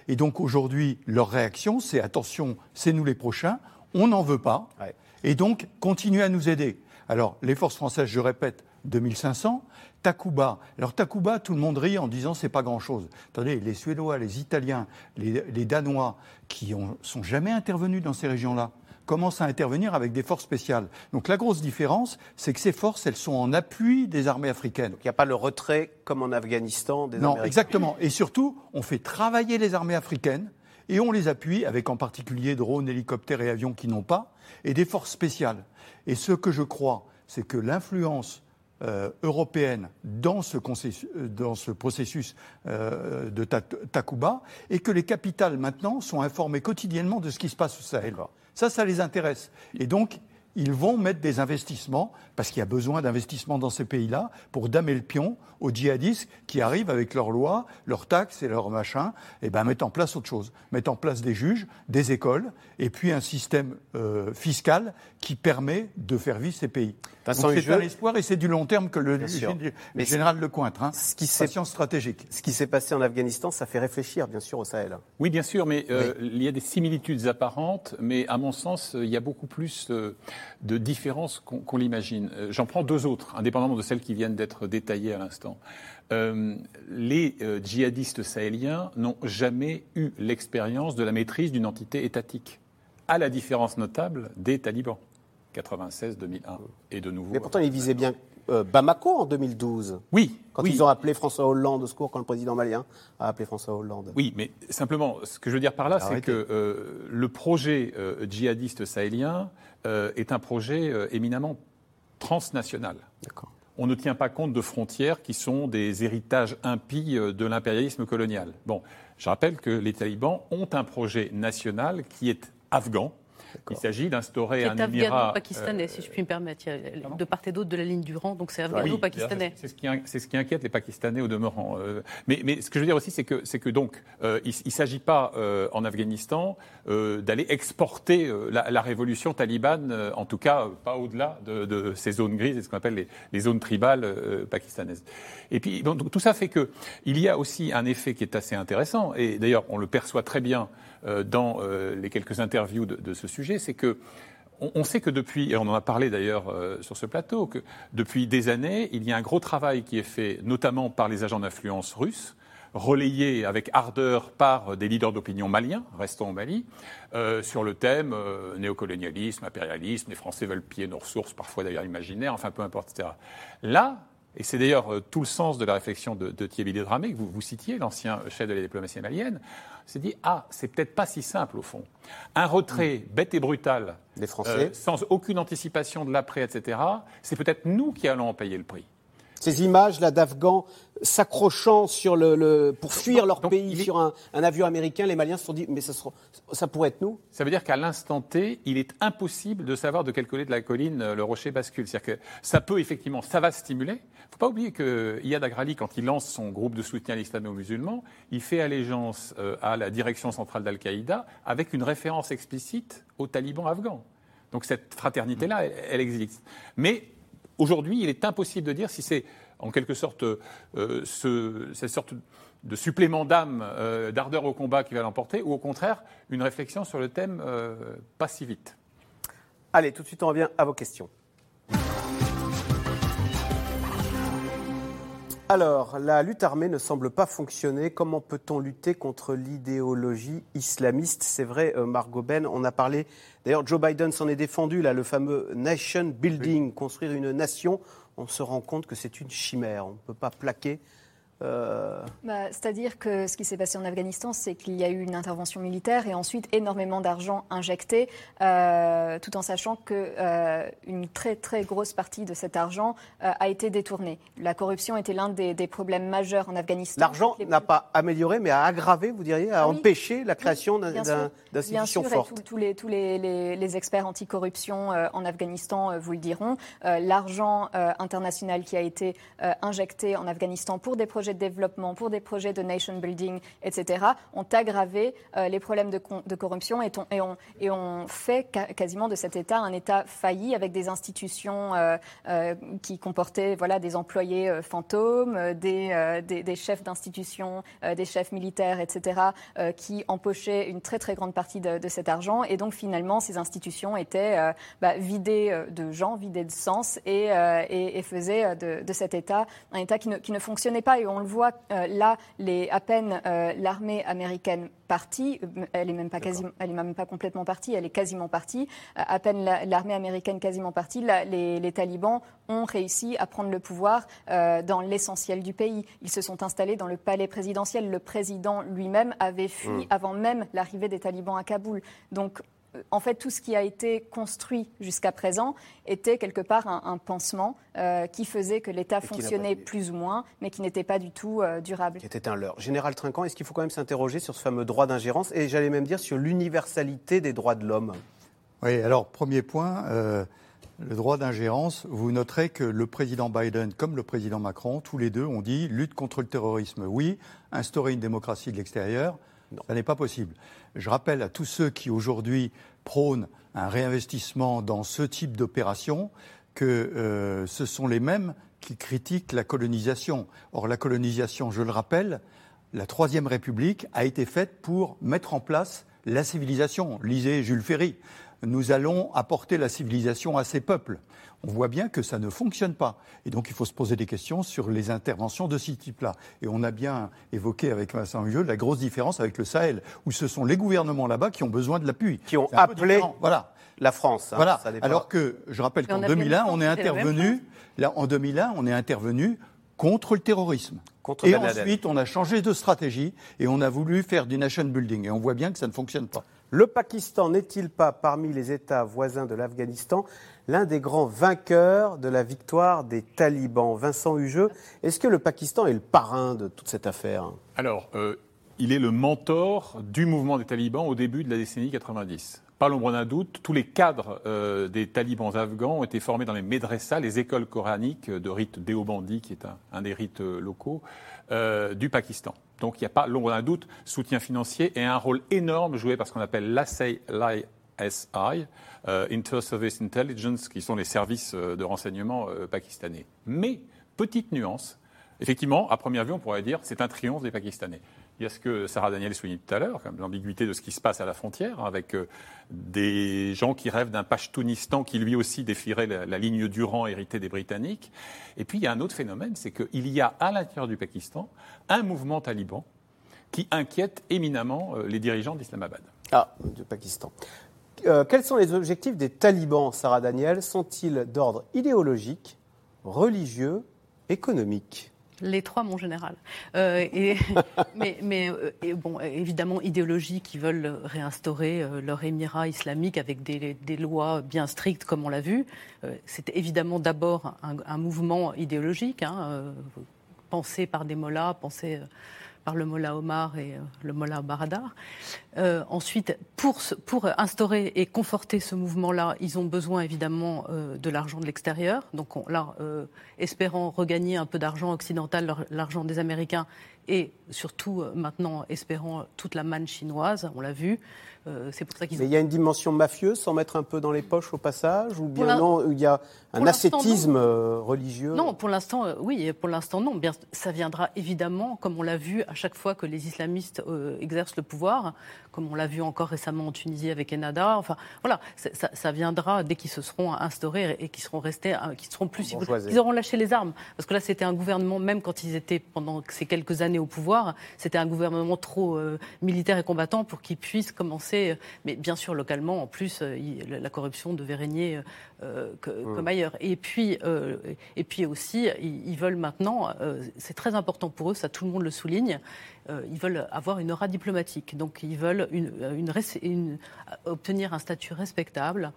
Et donc, aujourd'hui, leur réaction, c'est attention, c'est nous les prochains, on n'en veut pas, ouais. et donc, continuez à nous aider. Alors, les forces françaises, je répète, deux mille cinq cents. Takouba. Alors, Takouba, tout le monde rit en disant c'est pas grand-chose. Attendez, les Suédois, les Italiens, les, les Danois, qui ne sont jamais intervenus dans ces régions-là, commencent à intervenir avec des forces spéciales. Donc la grosse différence, c'est que ces forces, elles sont en appui des armées africaines. Donc il n'y a pas le retrait, comme en Afghanistan, des armées africaines. Non, exactement. Et surtout, on fait travailler les armées africaines et on les appuie avec en particulier drones, hélicoptères et avions qui n'ont pas, et des forces spéciales. Et ce que je crois, c'est que l'influence Euh, européenne dans ce, dans ce processus euh, de ta, Takouba, et que les capitales maintenant sont informées quotidiennement de ce qui se passe au Sahel. Ça, ça les intéresse. Et donc, ils vont mettre des investissements, parce qu'il y a besoin d'investissements dans ces pays-là, pour damer le pion aux djihadistes qui arrivent avec leurs lois, leurs taxes et leurs machins, et bien mettre en place autre chose. Mettre en place des juges, des écoles, et puis un système euh, fiscal qui permet de faire vivre ces pays. Donc c'est un espoir et c'est du long terme que le, le, le général Lecointre, hein, ce qui patience stratégique. Ce qui s'est passé en Afghanistan, ça fait réfléchir, bien sûr, au Sahel. Oui, bien sûr, mais euh, oui. il y a des similitudes apparentes, mais à mon sens, il y a beaucoup plus euh, de différences qu'on, qu'on l'imagine. J'en prends deux autres, indépendamment de celles qui viennent d'être détaillées à l'instant. Euh, les euh, djihadistes sahéliens n'ont jamais eu l'expérience de la maîtrise d'une entité étatique, à la différence notable des talibans. quatre-vingt-seize, deux mille un et de nouveau. Mais pourtant, ils visaient bien euh, Bamako en deux mille douze. Oui. Quand oui. ils ont appelé François Hollande au secours, quand le président malien a appelé François Hollande. Oui, mais simplement, ce que je veux dire par là, Arrêtez. c'est que euh, le projet euh, djihadiste sahélien euh, est un projet euh, éminemment transnational. D'accord. On ne tient pas compte de frontières qui sont des héritages impies de l'impérialisme colonial. Bon, je rappelle que les talibans ont un projet national qui est afghan. D'accord. Il s'agit d'instaurer c'est un émirat afghano-pakistanais, euh, si je puis me permettre, de part et d'autre de la ligne du rang, donc c'est afghano-pakistanais. Oui, c'est, ce qui, c'est ce qui inquiète les Pakistanais au demeurant. Euh, mais, mais ce que je veux dire aussi, c'est que, c'est que donc, euh, il ne s'agit pas euh, en Afghanistan euh, d'aller exporter euh, la, la révolution talibane, euh, en tout cas euh, pas au-delà de, de ces zones grises, et ce qu'on appelle les, les zones tribales euh, pakistanaises. Et puis donc, tout ça fait que il y a aussi un effet qui est assez intéressant, et d'ailleurs on le perçoit très bien euh, dans euh, les quelques interviews de, de ce sujet. C'est que on sait que depuis, et on en a parlé d'ailleurs sur ce plateau, que depuis des années, il y a un gros travail qui est fait, notamment par les agents d'influence russes, relayé avec ardeur par des leaders d'opinion maliens, restons au Mali, euh, sur le thème euh, néocolonialisme, impérialisme, les Français veulent piller nos ressources, parfois d'ailleurs imaginaires, enfin peu importe, et cetera. Là, et c'est d'ailleurs tout le sens de la réflexion de, de Tiébilé Dramé, que vous, vous citiez, l'ancien chef de la diplomatie malienne, on s'est dit « Ah, c'est peut-être pas si simple au fond. Un retrait mmh. bête et brutal, des Français. Euh, sans aucune anticipation de l'après, et cetera, c'est peut-être nous qui allons en payer le prix. » Ces images-là d'Afghans s'accrochant sur le, le, pour fuir leur donc, pays est... sur un, un avion américain, les Maliens se sont dit « mais ça, sera, ça pourrait être nous ». Ça veut dire qu'à l'instant T, il est impossible de savoir de quel côté de la colline le rocher bascule. C'est-à-dire que ça peut effectivement, ça va stimuler. Il ne faut pas oublier que Iyad Ag Ghaly, quand il lance son groupe de soutien à l'islamo-musulman, il fait allégeance à la direction centrale d'Al-Qaïda avec une référence explicite aux talibans afghans. Donc cette fraternité-là, elle, elle existe. Mais aujourd'hui, il est impossible de dire si c'est en quelque sorte euh, ce, cette sorte de supplément d'âme, euh, d'ardeur au combat qui va l'emporter, ou au contraire, une réflexion sur le thème euh, pas si vite. Allez, tout de suite, on revient à vos questions. Alors, la lutte armée ne semble pas fonctionner. Comment peut-on lutter contre l'idéologie islamiste ? C'est vrai, euh, Margaux Benn, on a parlé. D'ailleurs, Joe Biden s'en est défendu, là, le fameux nation building, oui. construire une nation. On se rend compte que c'est une chimère. On ne peut pas plaquer. Euh... Bah, c'est-à-dire que ce qui s'est passé en Afghanistan, c'est qu'il y a eu une intervention militaire et ensuite énormément d'argent injecté, euh, tout en sachant que euh, une très très grosse partie de cet argent euh, a été détournée. La corruption était l'un des, des problèmes majeurs en Afghanistan. L'argent Les... n'a pas amélioré, mais a aggravé, vous diriez, a ah, oui. empêché la création oui, d'un, d'institutions fortes. Bien sûr, et tous les, tous les, les, les experts anticorruption euh, en Afghanistan euh, vous le diront. Euh, l'argent euh, international qui a été euh, injecté en Afghanistan pour des projets de développement, pour des projets de nation building, et cetera, ont aggravé euh, les problèmes de, con- de corruption et, ton, et, on, et on fait ca- quasiment de cet État un État failli avec des institutions euh, euh, qui comportaient voilà, des employés euh, fantômes, euh, des, euh, des, des chefs d'institutions, euh, des chefs militaires, et cetera, euh, qui empochaient une très très grande partie de, de cet argent. Et donc finalement, ces institutions étaient euh, bah, vidées de gens, vidées de sens et, euh, et, et faisaient de, de cet État un État qui ne, qui ne fonctionnait pas. Et on le voit euh, là là, les, à peine euh, l'armée américaine partie, elle est même pas quasiment, elle est même pas complètement partie, elle est quasiment partie. À peine la, l'armée américaine quasiment partie, la, les, les talibans ont réussi à prendre le pouvoir euh, dans l'essentiel du pays. Ils se sont installés dans le palais présidentiel. Le président lui-même avait fui mmh. avant même l'arrivée des talibans à Kaboul. Donc, en fait, tout ce qui a été construit jusqu'à présent était quelque part un, un pansement euh, qui faisait que l'État fonctionnait plus ou moins, mais qui n'était pas du tout euh, durable. C'était un leurre. Général Trinquand, est-ce qu'il faut quand même s'interroger sur ce fameux droit d'ingérence et j'allais même dire sur l'universalité des droits de l'homme ? Oui, alors premier point, euh, le droit d'ingérence, vous noterez que le président Biden comme le président Macron, tous les deux ont dit lutte contre le terrorisme, oui, instaurer une démocratie de l'extérieur, non. Ça n'est pas possible. Je rappelle à tous ceux qui aujourd'hui prônent un réinvestissement dans ce type d'opération que euh, ce sont les mêmes qui critiquent la colonisation. Or la colonisation, je le rappelle, la Troisième République a été faite pour mettre en place la civilisation. Lisez Jules Ferry. Nous allons apporter la civilisation à ces peuples. On voit bien que ça ne fonctionne pas. Et donc, il faut se poser des questions sur les interventions de ce type-là. Et on a bien évoqué avec Vincent Hugeux la grosse différence avec le Sahel, où ce sont les gouvernements là-bas qui ont besoin de l'appui. Qui ont appelé voilà. la France. Hein, voilà. Ça alors que, je rappelle qu'en deux mille un, on est intervenu, là, en deux mille un, on est intervenu contre le terrorisme. Contre et ben ensuite, on a changé de stratégie et on a voulu faire du nation building. Et on voit bien que ça ne fonctionne pas. Le Pakistan n'est-il pas, parmi les États voisins de l'Afghanistan, l'un des grands vainqueurs de la victoire des talibans ? Vincent Hugeux, est-ce que le Pakistan est le parrain de toute cette affaire ? Alors, euh, il est le mentor du mouvement des talibans au début de la décennie quatre-vingt-dix. Pas l'ombre d'un doute, tous les cadres euh, des talibans afghans ont été formés dans les médressas, les écoles coraniques de rite déobandi, qui est un, un des rites locaux, euh, du Pakistan. Donc il n'y a pas l'ombre d'un doute, soutien financier et un rôle énorme joué par ce qu'on appelle l'A S I, l'I S I, euh, Inter-Service Intelligence, qui sont les services de renseignement euh, pakistanais. Mais, petite nuance, effectivement, à première vue, on pourrait dire c'est un triomphe des Pakistanais. Il y a ce que Sarah Daniel soulignait tout à l'heure, comme l'ambiguïté de ce qui se passe à la frontière, avec des gens qui rêvent d'un Pachtounistan qui lui aussi défierait la, la ligne Durand héritée des Britanniques. Et puis il y a un autre phénomène, c'est qu'il y a à l'intérieur du Pakistan un mouvement taliban qui inquiète éminemment les dirigeants d'Islamabad. Ah, du Pakistan. Euh, quels sont les objectifs des talibans, Sarah Daniel ? Sont-ils d'ordre idéologique, religieux, économique ? Les trois, mon général. Euh, et, mais mais et bon, évidemment, idéologie qui veulent réinstaurer leur émirat islamique avec des, des lois bien strictes, comme on l'a vu. C'est évidemment d'abord un, un mouvement idéologique, hein, pensé par des mollahs, pensé par le Mollah Omar et le Mollah Baradar. Euh, ensuite, pour, pour instaurer et conforter ce mouvement-là, ils ont besoin évidemment euh, de l'argent de l'extérieur. Donc on, là, euh, espérant regagner un peu d'argent occidental, leur, l'argent des Américains, et surtout euh, maintenant espérant toute la manne chinoise, on l'a vu. Euh, c'est pour ça qu'ils. Mais il ont... y a une dimension mafieuse, s'en mettre un peu dans les poches au passage, ou bien non, il y a un ascétisme euh, religieux. Non, pour l'instant, euh, oui, pour l'instant non. Bien, ça viendra évidemment, comme on l'a vu à chaque fois que les islamistes euh, exercent le pouvoir, comme on l'a vu encore récemment en Tunisie avec Ennahda. Enfin, voilà, ça, ça viendra dès qu'ils se seront instaurés et qu'ils seront restés, qu'ils seront plus. Ils auront lâché les armes, parce que là, c'était un gouvernement, même quand ils étaient pendant ces quelques années au pouvoir, c'était un gouvernement trop euh, militaire et combattant pour qu'ils puissent commencer. Mais bien sûr, localement, en plus, il, la corruption devait régner euh, que, mmh. comme ailleurs. Et puis, euh, et puis aussi, ils, ils veulent maintenant. Euh, c'est très important pour eux, ça, tout le monde le souligne. Euh, ils veulent avoir une aura diplomatique, donc ils veulent une, une, une, une, obtenir un statut respectable.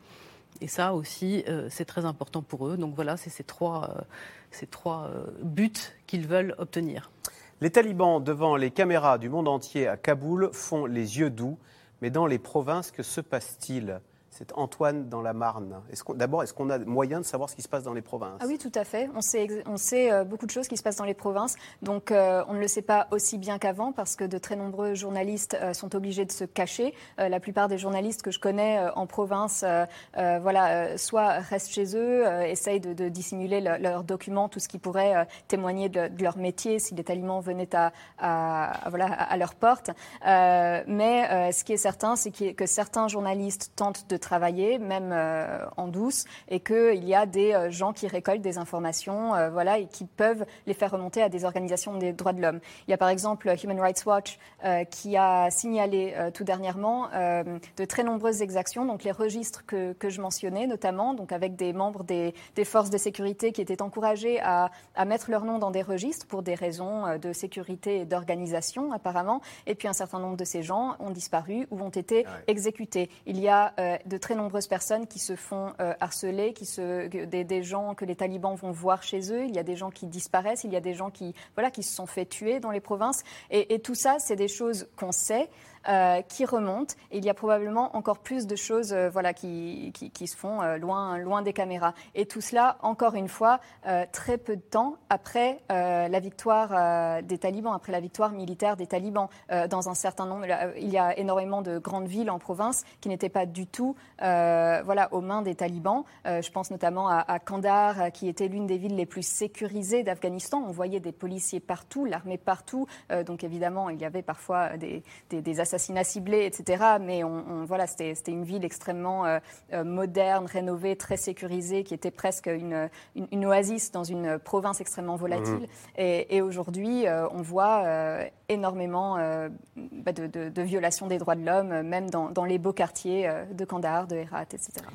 Et ça aussi, euh, c'est très important pour eux. Donc voilà, c'est ces trois, euh, ces trois euh, buts qu'ils veulent obtenir. Les talibans, devant les caméras du monde entier à Kaboul, font les yeux doux. Mais dans les provinces, que se passe-t-il ? C'est Antoine dans la Marne. Est-ce qu'on, d'abord, est-ce qu'on a moyen de savoir ce qui se passe dans les provinces ? Ah oui, tout à fait. On sait, on sait euh, beaucoup de choses qui se passent dans les provinces. Donc, euh, on ne le sait pas aussi bien qu'avant parce que de très nombreux journalistes euh, sont obligés de se cacher. Euh, la plupart des journalistes que je connais euh, en province, euh, euh, voilà, euh, soit restent chez eux, euh, essayent de, de dissimuler le, leurs documents, tout ce qui pourrait euh, témoigner de, de leur métier si les talibans venaient à, à, à, voilà, à leur porte. Euh, mais euh, ce qui est certain, c'est que certains journalistes tentent de travailler, même euh, en douce, et qu'il y a des euh, gens qui récoltent des informations euh, voilà, et qui peuvent les faire remonter à des organisations des droits de l'homme. Il y a par exemple Human Rights Watch euh, qui a signalé euh, tout dernièrement euh, de très nombreuses exactions, donc les registres que, que je mentionnais notamment, donc avec des membres des, des forces de sécurité qui étaient encouragés à, à mettre leur nom dans des registres pour des raisons de sécurité et d'organisation apparemment, et puis un certain nombre de ces gens ont disparu ou ont été ah ouais. exécutés. Il y a euh, de très nombreuses personnes qui se font euh, harceler, qui se, des, des gens que les talibans vont voir chez eux, il y a des gens qui disparaissent, il y a des gens qui, voilà, qui se sont fait tuer dans les provinces, et, et tout ça c'est des choses qu'on sait, Euh, qui remontent. Et il y a probablement encore plus de choses euh, voilà, qui, qui, qui se font euh, loin, loin des caméras. Et tout cela, encore une fois, euh, très peu de temps après euh, la victoire euh, des talibans, après la victoire militaire des talibans. Euh, dans un certain nombre, euh, il y a énormément de grandes villes en province qui n'étaient pas du tout euh, voilà, aux mains des talibans. Euh, je pense notamment à, à Kandahar, qui était l'une des villes les plus sécurisées d'Afghanistan. On voyait des policiers partout, l'armée partout. Euh, donc évidemment, il y avait parfois des, des, des assassinats ciblés, et cetera. Mais on, on, voilà, c'était, c'était une ville extrêmement euh, moderne, rénovée, très sécurisée, qui était presque une, une, une oasis dans une province extrêmement volatile. Mmh. Et, et aujourd'hui, euh, on voit euh, énormément euh, bah de, de, de violations des droits de l'homme, même dans, dans les beaux quartiers de Kandahar, de Herat, et cetera.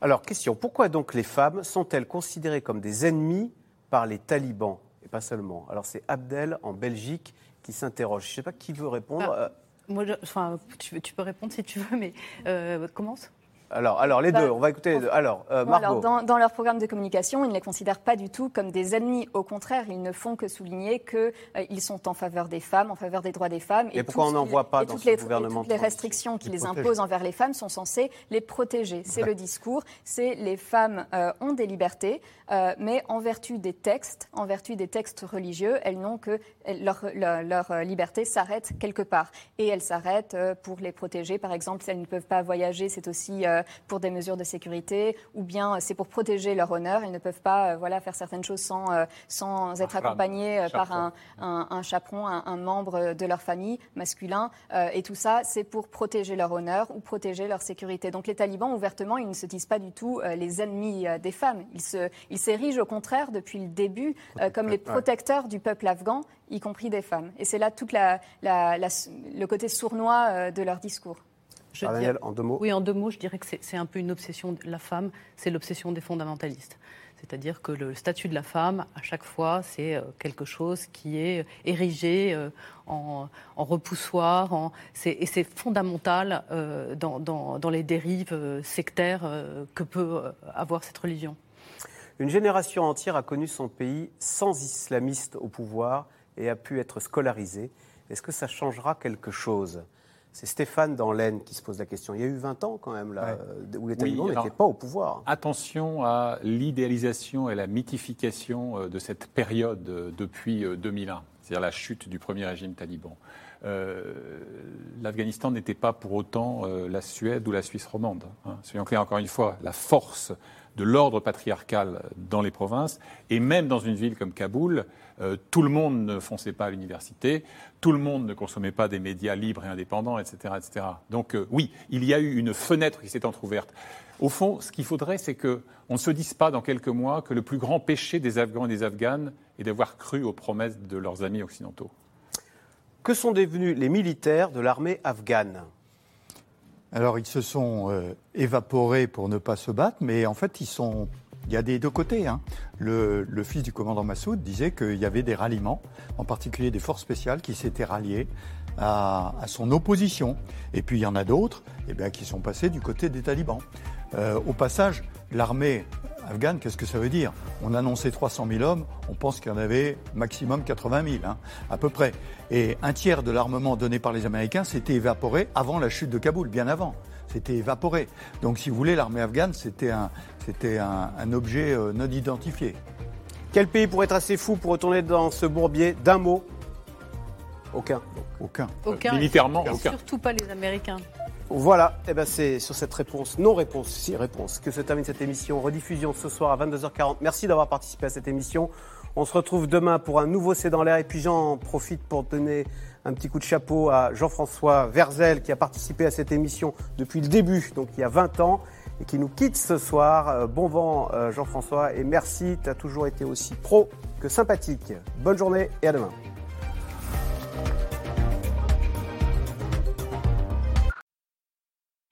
Alors, question, pourquoi donc les femmes sont-elles considérées comme des ennemies par les talibans ? Et pas seulement. Alors, c'est Abdel, en Belgique, qui s'interroge. Je ne sais pas qui veut répondre. Ah. Moi, je, enfin, tu, tu peux répondre si tu veux, mais euh, commence. Alors, alors les bah, deux, on va écouter les deux. Alors, euh, Margot. Alors, dans, dans leur programme de communication, ils ne les considèrent pas du tout comme des ennemis. Au contraire, ils ne font que souligner qu'ils euh, sont en faveur des femmes, en faveur des droits des femmes. Et, et pourquoi on n'en voit pas dans ce gouvernement ? Et toutes les restrictions qu'ils imposent envers les femmes sont censées les protéger. C'est le discours, c'est les femmes euh, ont des libertés, euh, mais en vertu des textes, en vertu des textes religieux, elles n'ont que leur, leur, leur liberté s'arrête quelque part. Et elles s'arrêtent euh, pour les protéger. Par exemple, si elles ne peuvent pas voyager, c'est aussi... Euh, pour des mesures de sécurité, ou bien c'est pour protéger leur honneur. Ils ne peuvent pas euh, voilà, faire certaines choses sans, euh, sans être accompagnés euh, par un, un, un chaperon, un, un membre de leur famille masculin. Euh, et tout ça, c'est pour protéger leur honneur ou protéger leur sécurité. Donc les talibans, ouvertement, ils ne se disent pas du tout euh, les ennemis euh, des femmes. Ils, se, ils s'érigent au contraire, depuis le début, euh, comme les protecteurs du peuple afghan, y compris des femmes. Et c'est là tout la, la, la, le côté sournois euh, de leur discours. Je Daniel, dirais, en deux mots. Oui, en deux mots, je dirais que c'est, c'est un peu une obsession de la femme, c'est l'obsession des fondamentalistes. C'est-à-dire que le statut de la femme, à chaque fois, c'est quelque chose qui est érigé en, en repoussoir. En, c'est, et c'est fondamental dans, dans, dans les dérives sectaires que peut avoir cette religion. Une génération entière a connu son pays sans islamistes au pouvoir et a pu être scolarisée. Est-ce que ça changera quelque chose ? C'est Stéphane dans l'Aisne qui se pose la question. Il y a eu vingt ans quand même là, ouais. où les talibans oui, n'étaient pas au pouvoir. Attention à l'idéalisation et la mythification de cette période depuis deux mille un, c'est-à-dire la chute du premier régime taliban. Euh, L'Afghanistan n'était pas pour autant euh, la Suède ou la Suisse romande. Hein. Soyons clairs, encore une fois, la force de l'ordre patriarcal dans les provinces, et même dans une ville comme Kaboul, euh, tout le monde ne fonçait pas à l'université, tout le monde ne consommait pas des médias libres et indépendants, et cetera, et cetera. Donc euh, oui, il y a eu une fenêtre qui s'est entrouverte. Au fond, ce qu'il faudrait, c'est qu'on ne se dise pas dans quelques mois que le plus grand péché des Afghans et des Afghanes est d'avoir cru aux promesses de leurs amis occidentaux. Que sont devenus les militaires de l'armée afghane ? Alors, ils se sont euh, évaporés pour ne pas se battre, mais en fait, ils sont... il y a des deux côtés. Hein. Le, le fils du commandant Massoud disait qu'il y avait des ralliements, en particulier des forces spéciales qui s'étaient ralliées à, à son opposition. Et puis, il y en a d'autres eh bien, qui sont passés du côté des talibans. Euh, au passage, l'armée afghane, qu'est-ce que ça veut dire ? On annonçait trois cent mille hommes, on pense qu'il y en avait maximum quatre-vingt mille, hein, à peu près. Et un tiers de l'armement donné par les Américains s'était évaporé avant la chute de Kaboul, bien avant. C'était évaporé. Donc, si vous voulez, l'armée afghane, c'était un, c'était un, un objet euh, non identifié. Quel pays pourrait être assez fou pour retourner dans ce bourbier d'un mot ? Aucun. Aucun. Aucun. Euh, militairement, aucun. aucun. Surtout pas les Américains. Voilà, et ben c'est sur cette réponse, non-réponse, si réponse, que se termine cette émission. Rediffusion ce soir à vingt-deux heures quarante. Merci d'avoir participé à cette émission. On se retrouve demain pour un nouveau C'est dans l'air. Et puis j'en profite pour donner un petit coup de chapeau à Jean-François Verzel qui a participé à cette émission depuis le début, donc il y a vingt ans, et qui nous quitte ce soir. Bon vent Jean-François, et merci, tu as toujours été aussi pro que sympathique. Bonne journée et à demain.